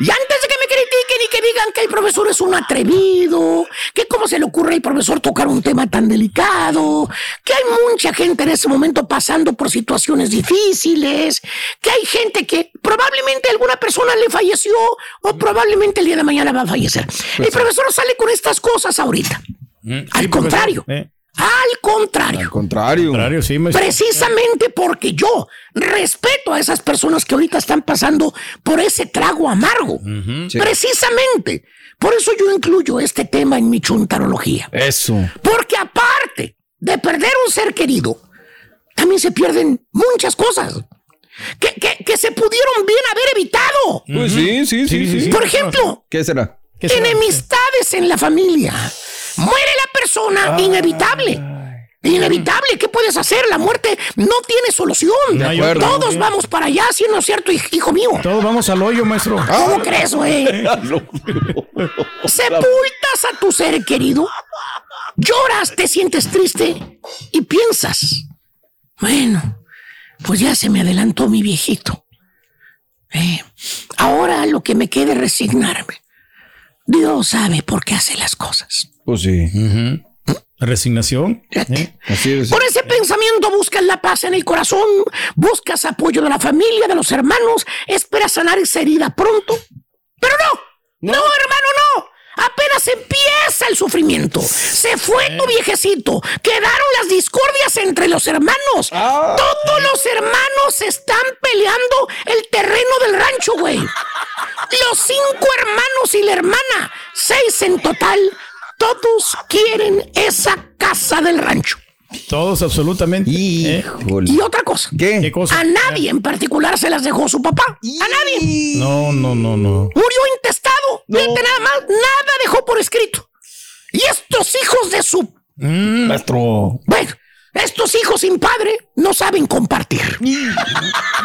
Y antes de que me critiquen y que digan que el profesor es un atrevido, que cómo se le ocurre al profesor tocar un tema tan delicado, que hay mucha gente en ese momento pasando por situaciones difíciles, que hay gente que probablemente alguna persona le falleció o probablemente el día de mañana va a fallecer. Pues el profesor sí. sale con estas cosas ahorita. Mm, al, sí, contrario, eh. al contrario. Al contrario. Al contrario. Sí, me... Precisamente porque yo respeto a esas personas que ahorita están pasando por ese trago amargo. Uh-huh, sí. Precisamente. Por eso yo incluyo este tema en mi chuntarología. Eso. Porque aparte de perder un ser querido, también se pierden muchas cosas que, que, que se pudieron bien haber evitado. Pues sí, sí, sí. sí, sí. Por ejemplo, ¿qué será? ¿Qué será? Enemistades en la familia. Muere la persona, ah. inevitable. Inevitable, ¿qué puedes hacer? La muerte no tiene solución. Acuerdo, Todos ¿no? vamos para allá, si no es cierto, hijo mío. Todos vamos al hoyo, maestro. ¿Cómo crees, güey? Sepultas a tu ser querido, lloras, te sientes triste y piensas, bueno, pues ya se me adelantó mi viejito. Eh, ahora lo que me queda es resignarme. Dios sabe por qué hace las cosas. Pues sí. Uh-huh. Resignación. ¿Eh? Así es. Por ese pensamiento buscas la paz en el corazón, buscas apoyo de la familia, de los hermanos, esperas sanar esa herida pronto. Pero no, no, no hermano, no. Apenas empieza el sufrimiento. Se fue tu viejecito. Quedaron las discordias entre los hermanos. Ah. Todos los hermanos están peleando el terreno del rancho, güey. Los cinco hermanos y la hermana, seis en total, todos quieren esa casa del rancho. Todos, absolutamente. Híjole. Y otra cosa. ¿Qué? ¿Qué cosa? A nadie en particular se las dejó su papá. Hí... A nadie. No, no, no, no. Murió intestado. No. Nada más, nada dejó por escrito. Y estos hijos de su... Mm, nuestro... Bueno, estos hijos sin padre no saben compartir.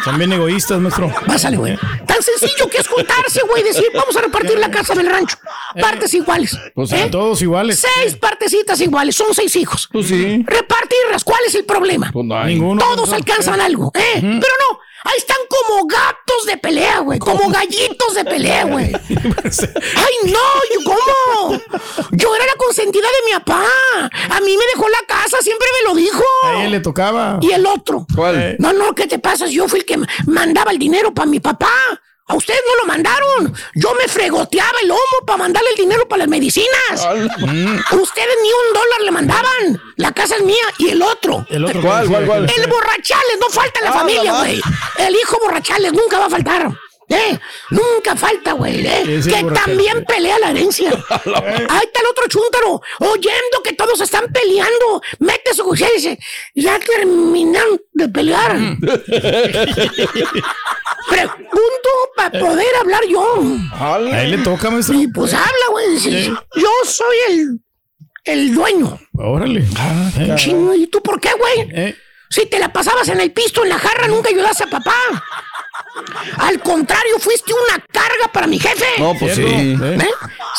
Son bien egoístas, maestro. Pásale, güey. Tan sencillo que es juntarse, güey, decir, vamos a repartir la casa del rancho. Partes eh, iguales. Pues ¿eh? Todos iguales. Seis partecitas iguales, son seis hijos. Pues sí. Repartirlas, ¿cuál es el problema? Pues no hay. Ninguno. Todos pensó, alcanzan eh. algo, ¿eh? Uh-huh. Pero no. Ahí están como gatos de pelea, güey. Como gallitos de pelea, güey. ¡Ay, no! ¿Cómo? Yo era la consentida de mi papá. A mí me dejó la casa, siempre me lo dijo. A él le tocaba. Y el otro. ¿Cuál? No, no, ¿qué te pasa? Yo fui el que mandaba el dinero para mi papá. A ustedes no lo mandaron. Yo me fregoteaba el lomo para mandarle el dinero para las medicinas. Al... Ustedes ni un dólar le mandaban. La casa es mía. Y el otro. ¿El otro cuál, cuál, cuál? El borrachales. No falta en la ah, familia, güey. El hijo borrachales nunca va a faltar. Eh, nunca falta, güey. Eh, que también pelea la herencia. Ahí está el otro chúntaro, oyendo que todos están peleando. Mete su cuchilla y dice: ya terminaron de pelear. Mm. Pregunto para poder hablar yo. A él le toca, maestro. Y pues habla, güey. ¿Sí? Yo soy el, el dueño. Órale. Ah, claro. ¿Y tú por qué, güey? Eh. Si te la pasabas en el pisto, en la jarra, nunca ayudaste a papá. Al contrario, fuiste una carga para mi jefe. No, pues sí. ¿Eh?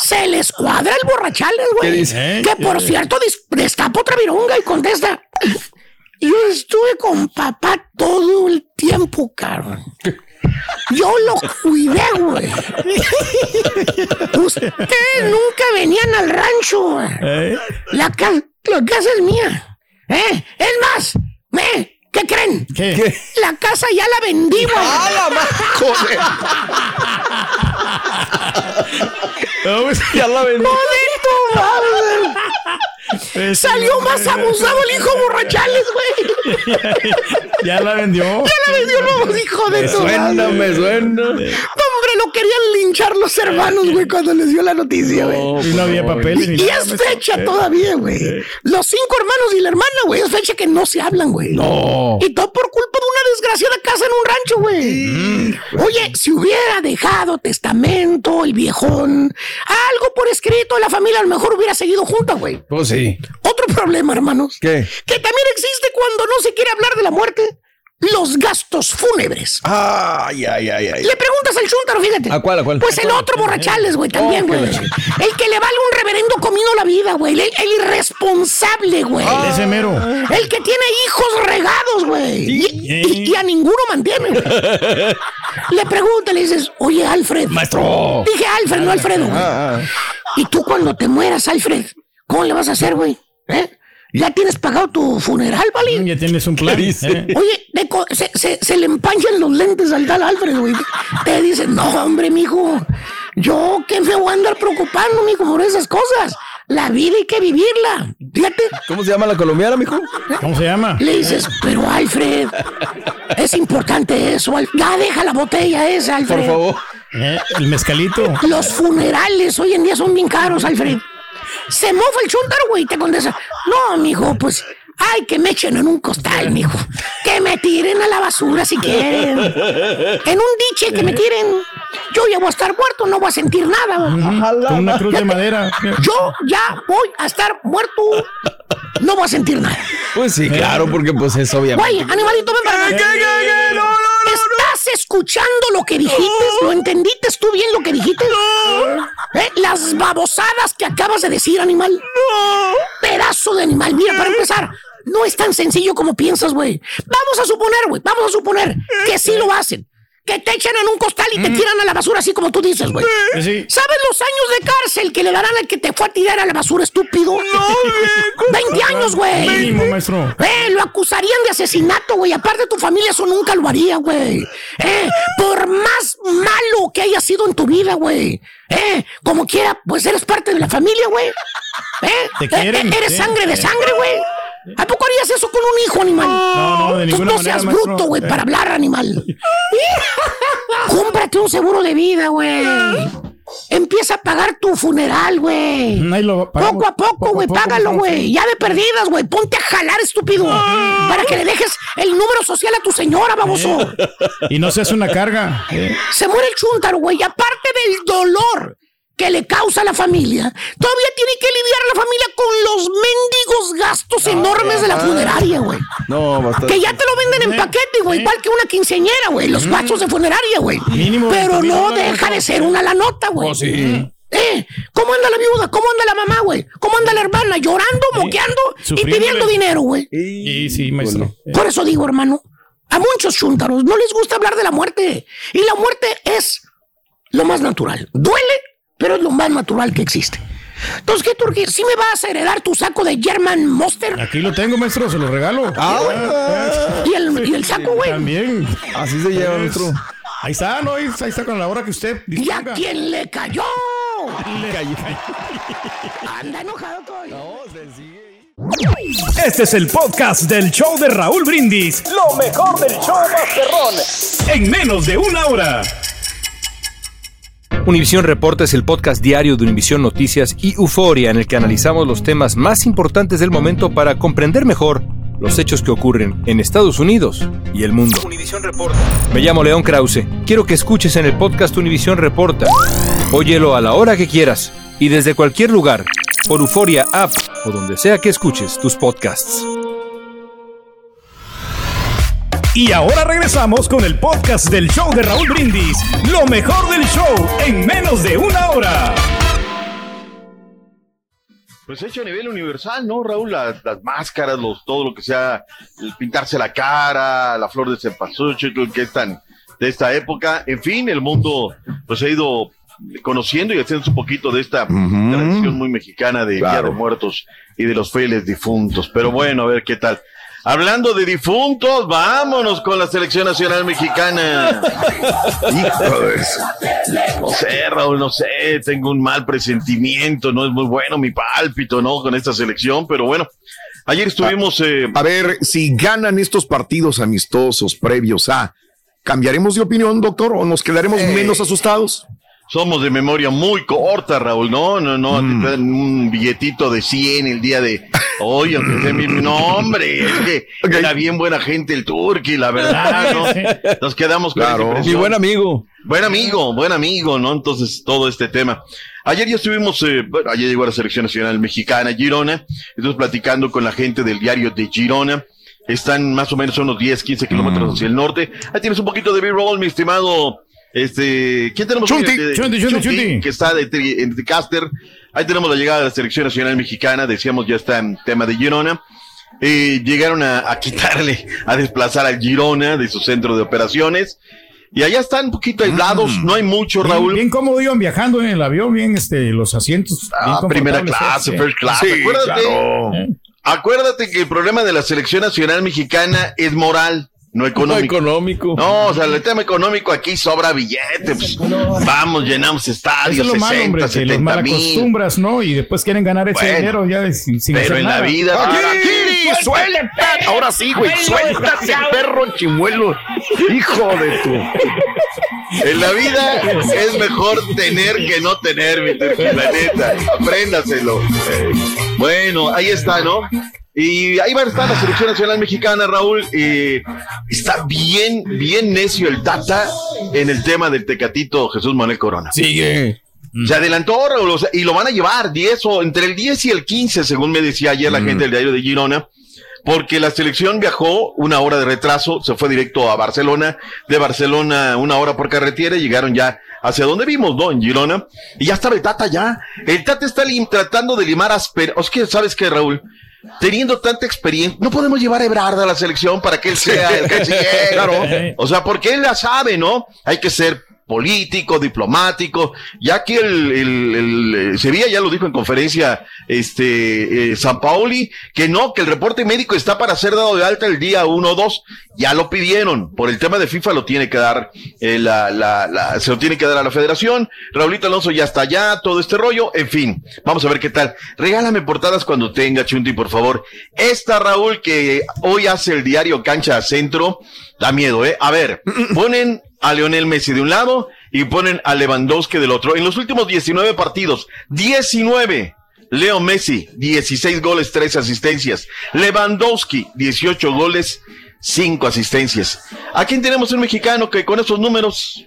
Se les cuadra el borrachales, güey. Que por cierto, destapa otra virunga y contesta: yo estuve con papá todo el tiempo, caro. Yo lo cuidé, güey. Ustedes nunca venían al rancho. ¿Eh? La, ca- la casa es mía. ¿Eh? Es más, ¿eh? ¿Qué creen? ¿Qué? La casa ya la vendí, güey. ¡Ah, la madre! ¡Ya la vendí! ¡Joder, salió más abusado el hijo borrachales, güey! Ya, ya la vendió. Ya la vendió, no, hijo de tu madre. Me suena, me suena. No, hombre, lo querían linchar los hermanos, güey, cuando les dio la noticia, güey. No, y no había papeles. Y, y es fecha todavía, güey. Los cinco hermanos y la hermana, güey, es fecha que no se hablan, güey. No. Y todo por culpa de una desgraciada casa en un rancho, güey. Mm. Oye, si hubiera dejado testamento, el viejón, algo por escrito, la familia a lo mejor hubiera seguido junta, güey. Pues sí. Otro problema, hermanos. ¿Qué? Que también existe cuando no se quiere hablar de la muerte. Los gastos fúnebres. Ay, ay, ay, ay. Le preguntas al chúntaro, fíjate. ¿A cuál, a cuál? Pues el otro borrachales, güey, también, güey. Oh, el que le vale un reverendo comino la vida, güey. El, el irresponsable, güey. Ah, ese mero. El que tiene hijos regados, güey. Sí, y, sí. Y, y a ninguno mantiene, güey. Le preguntas, le dices, oye, Alfred. Maestro. Dije Alfred, no Alfredo, güey. Ah, ah. Y tú cuando te mueras, Alfred, ¿cómo le vas a hacer, güey? ¿Eh? ¿Ya tienes pagado tu funeral, vale? Ya tienes un plan. ¿Eh? Oye, co- se, se, se le empanchan los lentes al tal Alfred, güey. Te dicen, no, hombre, mijo. Yo qué feo voy a andar preocupando, mijo, por esas cosas. La vida hay que vivirla. Fíjate. ¿Cómo se llama la colombiana, mijo? ¿Cómo se llama? Le dices, pero Alfred, es importante eso. Al- ya deja la botella esa, Alfred. Por favor. ¿Eh? El mezcalito. Los funerales hoy en día son bien caros, Alfred. Se mofa el chúntaro, güey, te contesta. No, mijo, pues, ay, que me echen en un costal, mijo. Que me tiren a la basura si quieren. En un diche que me tiren. Yo ya voy a estar muerto, no voy a sentir nada. Mm, con una cruz de madera. Yo ya voy a estar muerto. No voy a sentir nada. Pues sí, claro, porque pues es obviamente. Güey, animalito, ven para acá. No, no, no. ¿Estás escuchando lo que dijiste? ¿Lo entendiste tú bien lo que dijiste? No. ¿Eh? Las babosadas que acabas de decir, animal. No. Pedazo de animal. Mira, para empezar, no es tan sencillo como piensas, güey. Vamos a suponer, güey, vamos a suponer que sí lo hacen. que te echan en un costal y mm. te tiran a la basura, así como tú dices, güey. Sí. ¿Sabes los años de cárcel que le darán al que te fue a tirar a la basura, estúpido? No, güey. veinte años, güey. Mínimo, maestro. Eh, lo acusarían de asesinato, güey. Aparte, tu familia eso nunca lo haría, güey. Eh, por más malo que haya sido en tu vida, güey. Eh, como quiera, pues eres parte de la familia, güey. Eh, te quieren, eh, eres sí, sangre de sangre, güey. ¿A poco harías eso con un hijo, animal? No, no, de ninguna manera. No seas manera, bruto, güey, eh. para hablar, animal. Cómprate un seguro de vida, güey. Empieza a pagar tu funeral, güey. Poco a poco, güey, págalo, güey. Ya de perdidas, güey. Ponte a jalar, estúpido. Ah. Para que le dejes el número social a tu señora, baboso. Eh. Y no seas una carga. Eh. Se muere el chúntaro, güey. Aparte del dolor que le causa a la familia, todavía tiene que lidiar la familia con los mendigos gastos enormes de la funeraria, güey. No, bastante. Que ya te lo venden en paquete, güey, igual que una quinceañera, güey, los gastos de funeraria, güey. Pero no deja de ser una la nota, güey. Oh, sí. ¿Eh? ¿Cómo anda la viuda? ¿Cómo anda la mamá, güey? ¿Cómo anda la hermana? Llorando, moqueando y pidiendo dinero, güey. Sí, sí, maestro. Por eso digo, hermano, a muchos chúntaros no les gusta hablar de la muerte. Y la muerte es lo más natural. Duele, pero es lo más natural que existe. Entonces, ¿qué, Turquía? ¿Sí me vas a heredar tu saco de German Monster? Aquí lo tengo, maestro, se lo regalo. Ah, bueno. ¿Y el, y el saco, güey? También. Así se lleva, maestro. Ahí está, ¿no? Ahí está con la hora que usted disponga. ¿Y a quién le cayó? Le cayó. Anda enojado, coño. No, se sigue. Este es el podcast del show de Raúl Brindis. Lo mejor del show Más Perrón. En menos de una hora. Univisión Reporta es el podcast diario de Univisión Noticias y Uforia, en el que analizamos los temas más importantes del momento para comprender mejor los hechos que ocurren en Estados Unidos y el mundo. Univisión Reporta. Me llamo León Krause. Quiero que escuches en el podcast Univisión Reporta. Óyelo a la hora que quieras y desde cualquier lugar, por Uforia App o donde sea que escuches tus podcasts. Y ahora regresamos con el podcast del show de Raúl Brindis. Lo mejor del show en menos de una hora. Pues hecho a nivel universal, ¿no, Raúl? Las, las máscaras, los todo lo que sea, el pintarse la cara, la flor de cempasúchil, que están de esta época. En fin, el mundo pues ha ido conociendo y haciendo un poquito de esta uh-huh. tradición muy mexicana de claro. Día de Muertos y de los fieles difuntos. Pero bueno, a ver qué tal. Hablando de difuntos, vámonos con la Selección Nacional Mexicana. Hijos, no sé, Raúl, no sé, tengo un mal presentimiento, no es muy bueno mi pálpito, ¿no? Con esta selección, pero bueno, ayer estuvimos... A, eh... a ver, si ganan estos partidos amistosos previos a... ¿Cambiaremos de opinión, doctor, o nos quedaremos eh. menos asustados? Somos de memoria muy corta, Raúl, no, no, no, mm. te dan un billetito de cien el día de hoy, aunque sea mi nombre, es que okay. era bien buena gente el Turqui, la verdad, ¿no? Nos quedamos con claro. esa impresión. Mi buen amigo. Buen amigo, buen amigo, ¿no? Entonces, todo este tema. Ayer ya estuvimos, eh, bueno, ayer llegó a la Selección Nacional Mexicana, Girona, estuvimos platicando con la gente del diario de Girona, están más o menos unos diez, quince kilómetros mm. hacia el norte. Ahí tienes un poquito de B-roll, mi estimado... Este, ¿quién tenemos? Chunti, de, de, Chunti, Chunti, Chunti, Chunti, que está de, de, en Tricaster. Ahí tenemos la llegada de la Selección Nacional Mexicana, decíamos ya está en tema de Girona. Eh, llegaron a, a quitarle, a desplazar al Girona de su centro de operaciones. Y allá están un poquito aislados, mm. no hay mucho, Raúl. Bien, bien cómodo iban viajando en el avión, bien este, los asientos. Ah, bien primera clase, este. First class. Sí, acuérdate, claro. acuérdate que el problema de la Selección Nacional Mexicana es moral. No económico. No económico. No, o sea, el tema económico aquí sobra billete. Pues, no. Vamos, llenamos estadios, sesenta, malo, hombre, setenta mil. Acostumbras, ¿no? Y después quieren ganar ese bueno, dinero ya de, sin pero hacer nada. Pero en la vida... ¡Aquí! ¡Suéltate! Suéltate. Ahora sí, güey. ¡Suéltate, perro chimuelo! ¡Hijo de tu! En la vida es mejor tener que no tener, mi planeta. Apréndaselo. Bueno, ahí está, ¿no? Y ahí va a estar la Selección Nacional Mexicana, Raúl. Eh, está bien, bien necio el Tata en el tema del Tecatito Jesús Manuel Corona. Sigue. Se adelantó, Raúl, o sea, y lo van a llevar diez o entre el diez y el quince, según me decía ayer la mm. gente del diario de Girona, porque la selección viajó una hora de retraso, se fue directo a Barcelona, de Barcelona una hora por carretera y llegaron ya hacia donde vimos, ¿no? En Girona. Y ya estaba el Tata ya. El Tata está lim- tratando de limar asper... ¿Sabes qué, Raúl? teniendo tanta experiencia, no podemos llevar a Ebrard a la selección para que él sea el canciller. Claro. O sea, porque él la sabe, ¿no? Hay que ser político, diplomático. Ya que el, el, el Sevilla ya lo dijo en conferencia, este, eh, Sampaoli, que no, que el reporte médico está para ser dado de alta el día uno o dos. Ya lo pidieron. Por el tema de FIFA lo tiene que dar, eh, la, la, la, se lo tiene que dar a la federación. Raulito Alonso ya está allá, todo este rollo. En fin, vamos a ver qué tal. Regálame portadas cuando tenga, Chunti, por favor. Esta, Raúl, que hoy hace el diario Cancha Centro, da miedo, eh. A ver, ponen a Lionel Messi de un lado y ponen a Lewandowski del otro. En los últimos diecinueve partidos, diecinueve, Leo Messi, dieciséis goles, tres asistencias. Lewandowski, dieciocho goles, cinco asistencias. ¿A quién tenemos un mexicano que con esos números?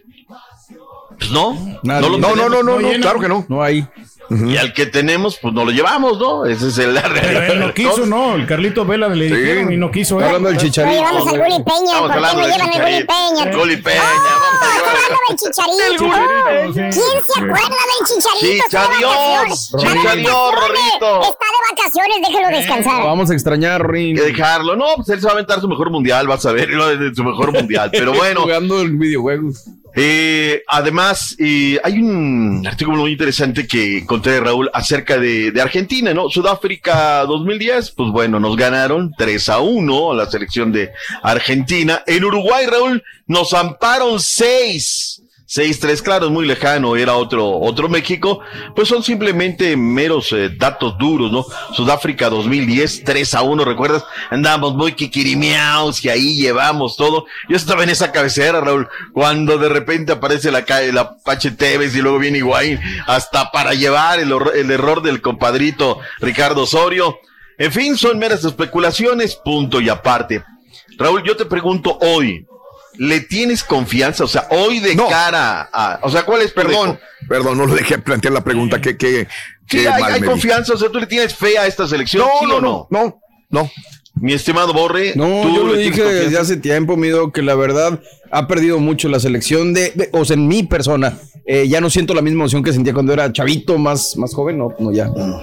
Pues no, no, no, no, no, no, no, no, claro que no, no hay. Uh-huh. Y al que tenemos, pues no lo llevamos, ¿no? Ese es el la realidad. Pero él no quiso, ¿no? El Carlito Vela le dijeron, sí, y no quiso. Está hablando del Chicharito. Vamos al Guli Peña. ¿Por qué no llevan el Guli Peña? Guli Peña. Oh, está hablando del Chicharito. Oh, ¿quién se acuerda del Chicharito? Chichadiós. Chichadiós, Rorrito. Está de vacaciones, déjelo descansar. Vamos a extrañar, Rin. Dejarlo. No, pues él se va a aventar su mejor mundial, vas a ver, su mejor mundial. Pero bueno. Jugando en videojuegos. Eh, además, eh, hay un artículo muy interesante que conté, Raúl, acerca de, de Argentina, ¿no? Sudáfrica dos mil diez, pues bueno, nos ganaron tres a uno a la selección de Argentina. En Uruguay, Raúl, nos amparon seis. seis tres, claro, es muy lejano, era otro otro México, pues son simplemente meros eh, datos duros, ¿no? Sudáfrica dos mil diez, tres a uno, ¿recuerdas? Andábamos muy quiquirimiaos y ahí llevamos todo. Yo estaba en esa cabecera, Raúl, cuando de repente aparece la calle, la Apache Tevez y luego viene Higuaín, hasta para llevar el, el error del compadrito Ricardo Osorio. En fin, son meras especulaciones, punto y aparte. Raúl, yo te pregunto hoy, ¿le tienes confianza? O sea, hoy de no. cara a... O sea, ¿cuál es? Perdón. Perdón, no lo dejé plantear la pregunta. ¿Qué, qué, qué sí, hay, hay confianza? O sea, ¿tú le tienes fe a esta selección? No, ¿sí no, o no? No, no. Mi estimado Borre, no, tú yo lo dije confianza desde hace tiempo, Mido, que la verdad ha perdido mucho la selección de... de o sea, en mi persona, eh, ya no siento la misma emoción que sentía cuando era chavito, más, más joven. No, no, ya. No.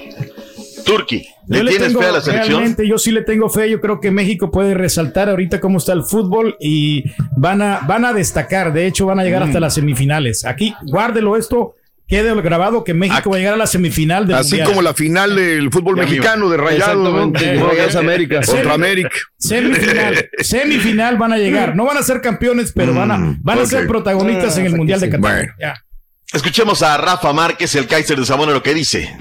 Turki, ¿le yo tienes le tengo, fe a la selección? Realmente yo sí le tengo fe, yo creo que México puede resaltar ahorita cómo está el fútbol y van a, van a destacar, de hecho van a llegar mm. hasta las semifinales. Aquí, guárdelo esto, quede grabado que México Aquí. va a llegar a la semifinal del Así mundial. Como la final del fútbol ya mexicano, mío. de Rayados, de Rayados América, contra América. Semifinal, semifinal van a llegar, no van a ser campeones, pero mm, van a, van okay. a ser protagonistas ah, en el Mundial sí. de Qatar. Bueno. Ya. Escuchemos a Rafa Márquez, el Kaiser de Zamora, lo que dice.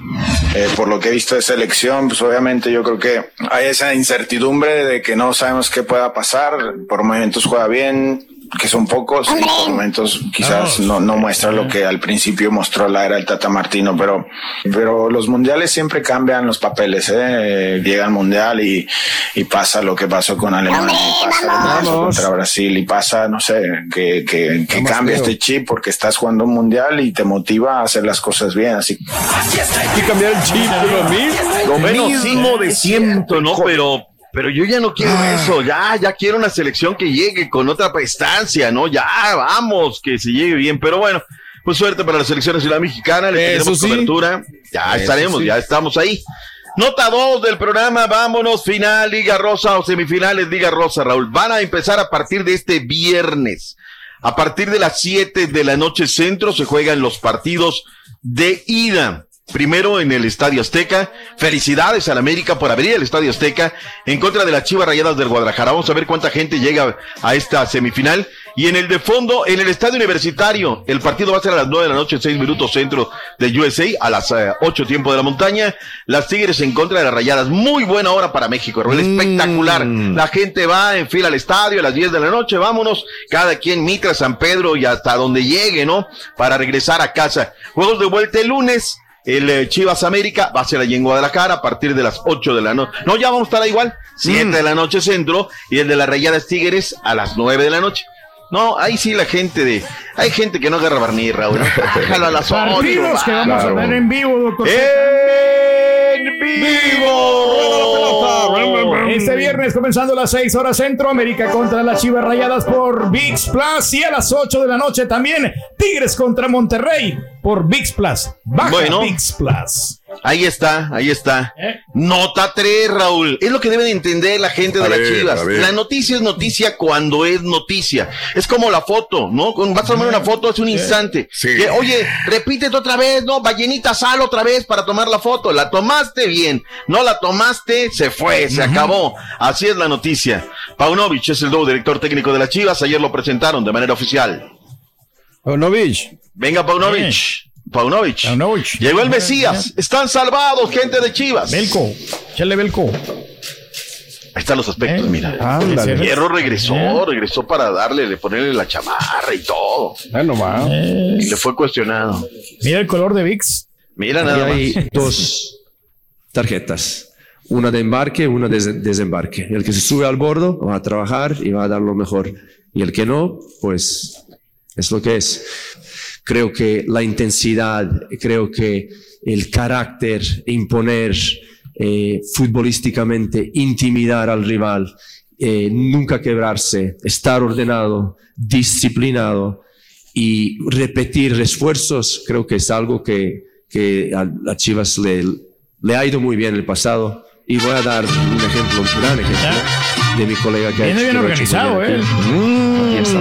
Eh, por lo que he visto de selección, pues obviamente yo creo que hay esa incertidumbre de que no sabemos qué pueda pasar. Por momentos juega bien, que son pocos, y por momentos quizás no, no muestra lo que al principio mostró la era del Tata Martino, pero, pero los mundiales siempre cambian los papeles, ¿eh? Llega el mundial y, y pasa lo que pasó con Alemania, y pasa lo que pasó contra Brasil, y pasa, no sé, que, que, que cambia este chip porque estás jugando un mundial y te motiva a hacer las cosas bien, así. Hay que cambiar el chip, lo mismo. Lo menos de ciento, ¿no? Pero... Pero yo ya no quiero ah. eso, ya, ya quiero una selección que llegue con otra prestancia, ¿no? Ya, vamos, que se llegue bien, pero bueno, pues suerte para la selección nacional mexicana, le tenemos sí. cobertura, ya eso estaremos, sí. ya estamos ahí. Nota dos del programa, vámonos, final, Liga Rosa o semifinales, Liga Rosa, Raúl, van a empezar a partir de este viernes, a partir de las siete de la noche centro se juegan los partidos de ida. Primero en el Estadio Azteca, felicidades al América por abrir el Estadio Azteca en contra de las Chivas Rayadas del Guadalajara. Vamos a ver cuánta gente llega a esta semifinal. Y en el de fondo, en el Estadio Universitario, el partido va a ser a las nueve de la noche, seis minutos centro de U S A, a las eh, ocho tiempo de la montaña. Las Tigres en contra de las Rayadas. Muy buena hora para México, Raúl. Mm. Espectacular. La gente va en fila al estadio a las diez de la noche. Vámonos. Cada quien, Mitra, San Pedro y hasta donde llegue, ¿no? Para regresar a casa. Juegos de vuelta el lunes. El Chivas América va a ser allí en Guadalajara a partir de las ocho de la noche. No, ya vamos a estar igual. siete mm. de la noche centro y el de las Rayadas Tigres a las nueve de la noche. No, ahí sí la gente de... Hay gente que no agarra barniz, Raúl. Bájalo a las ocho. Partidos que vamos claro. a ver en vivo, doctor. ¡En vivo! Este viernes comenzando las seis horas centro, América contra las Chivas Rayadas por VIX Plus y a las ocho de la noche también Tigres contra Monterrey por VIX Plus. Baja bueno, VIX Plus. Ahí está, ahí está. ¿Eh? Nota tres, Raúl. Es lo que deben entender la gente de a las ver, Chivas. La noticia es noticia cuando es noticia. Es como la foto, ¿no? Vas a tomar una foto hace un instante. Sí. Que, oye, repítete otra vez, ¿no? Ballenita, sal otra vez para tomar la foto. La tomaste bien. No la tomaste, se fue, se uh-huh. acabó. Así es la noticia. Paunović es el nuevo director técnico de las Chivas. Ayer lo presentaron de manera oficial. Paunović. Venga, Paunović. Sí. Paunović. Paunović. Llegó el Mesías. Están salvados, gente de Chivas. Belko. Chale Belko. Ahí están los aspectos, eh, mira. Ándale. Hierro regresó, eh. regresó para darle, le ponerle la chamarra y todo. Ah, nomás. Eh. Y le fue cuestionado. Mira el color de VIX. Mira nada más. Hay dos tarjetas. Una de embarque, una de desembarque. El que se sube al bordo va a trabajar y va a dar lo mejor. Y el que no, pues es lo que es. Creo que la intensidad, creo que el carácter, imponer eh, futbolísticamente, intimidar al rival, eh, nunca quebrarse, estar ordenado, disciplinado y repetir esfuerzos, creo que es algo que, que a, a Chivas le, le ha ido muy bien en el pasado. Y voy a dar un ejemplo, un gran ejemplo de mi colega que viene ha bien organizado, ¿eh? Aquí está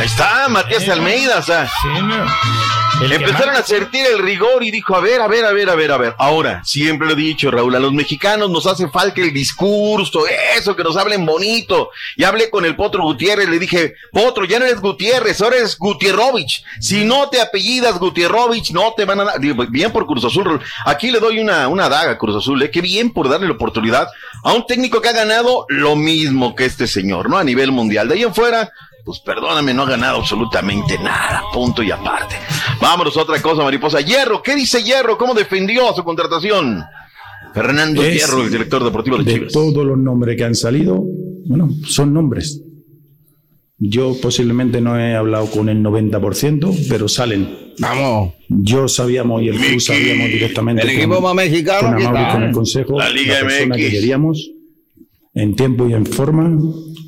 Ahí está, Matías eh, Almeida, o sea, sí, no. Empezaron a sentir el rigor y dijo, a ver, a ver, a ver, a ver, a ver. Ahora, siempre lo he dicho, Raúl, a los mexicanos nos hace falta el discurso, eso, que nos hablen bonito. Ya hablé con el Potro Gutiérrez, le dije, Potro, ya no eres Gutiérrez, ahora eres Gutierrovich. Si no te apellidas Gutierrovich, no te van a dar. Digo, bien por Cruz Azul, Raúl. Aquí le doy una, una daga a Cruz Azul, ¿eh? Qué bien por darle la oportunidad a un técnico que ha ganado lo mismo que este señor, ¿no? A nivel mundial. De ahí en fuera, pues perdóname, no ha ganado absolutamente nada, punto y aparte. Vámonos a otra cosa, Mariposa. Hierro, ¿qué dice Hierro? ¿Cómo defendió su contratación? Fernando es Hierro, el director deportivo de, de Chivas. Todos los nombres que han salido, bueno, son nombres. Yo posiblemente no he hablado con el noventa por ciento, pero salen. Vamos. Yo sabíamos y el club sabíamos directamente. El equipo más mexicano que está con el consejo, la Liga M X, la persona que queríamos, en tiempo y en forma,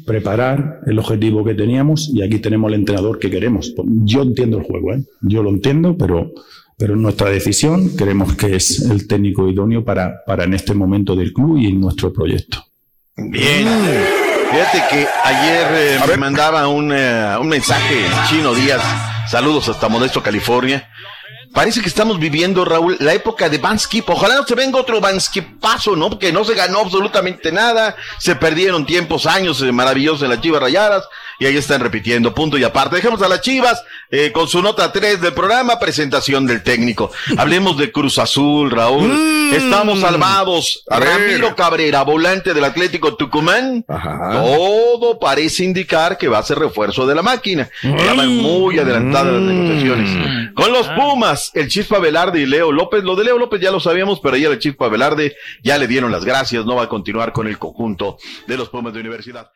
preparar el objetivo que teníamos, y aquí tenemos al entrenador que queremos. Yo entiendo el juego, ¿eh? Yo lo entiendo, pero pero nuestra decisión, creemos que es el técnico idóneo para, para en este momento del club y en nuestro proyecto. Bien. Fíjate que ayer eh, me mandaba un, eh, un mensaje, Chino Díaz, saludos hasta Modesto, California. Parece que estamos viviendo, Raúl, la época de Bansky. Ojalá no se venga otro Bansky paso, ¿no? Porque no se ganó absolutamente nada. Se perdieron tiempos, años eh, maravillosos en las Chivas Rayadas. Y ahí están repitiendo, punto y aparte. Dejemos a las Chivas eh, con su nota tres del programa, presentación del técnico. Hablemos de Cruz Azul, Raúl. Mm. Estamos salvados. Ramiro Cabrera, volante del Atlético Tucumán. Ajá. Todo parece indicar que va a ser refuerzo de la máquina. Estaban mm. muy adelantadas mm. las negociaciones. Con los Pumas, el Chispa Velarde y Leo López. Lo de Leo López ya lo sabíamos, pero ayer el Chispa Velarde ya le dieron las gracias. No va a continuar con el conjunto de los Pumas de Universidad.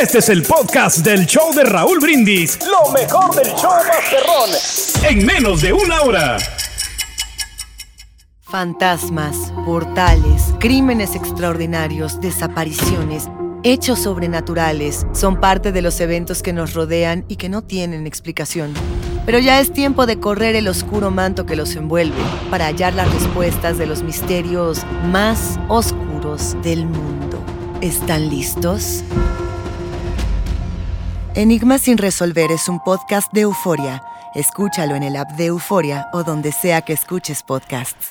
Este es el podcast del show de Raúl Brindis. Lo mejor del show Más Perrón. En menos de una hora. Fantasmas, portales, crímenes extraordinarios, desapariciones, hechos sobrenaturales son parte de los eventos que nos rodean y que no tienen explicación. Pero ya es tiempo de correr el oscuro manto que los envuelve para hallar las respuestas de los misterios más oscuros del mundo. ¿Están listos? Enigmas sin resolver es un podcast de Uforia. Escúchalo en el app de Uforia o donde sea que escuches podcasts.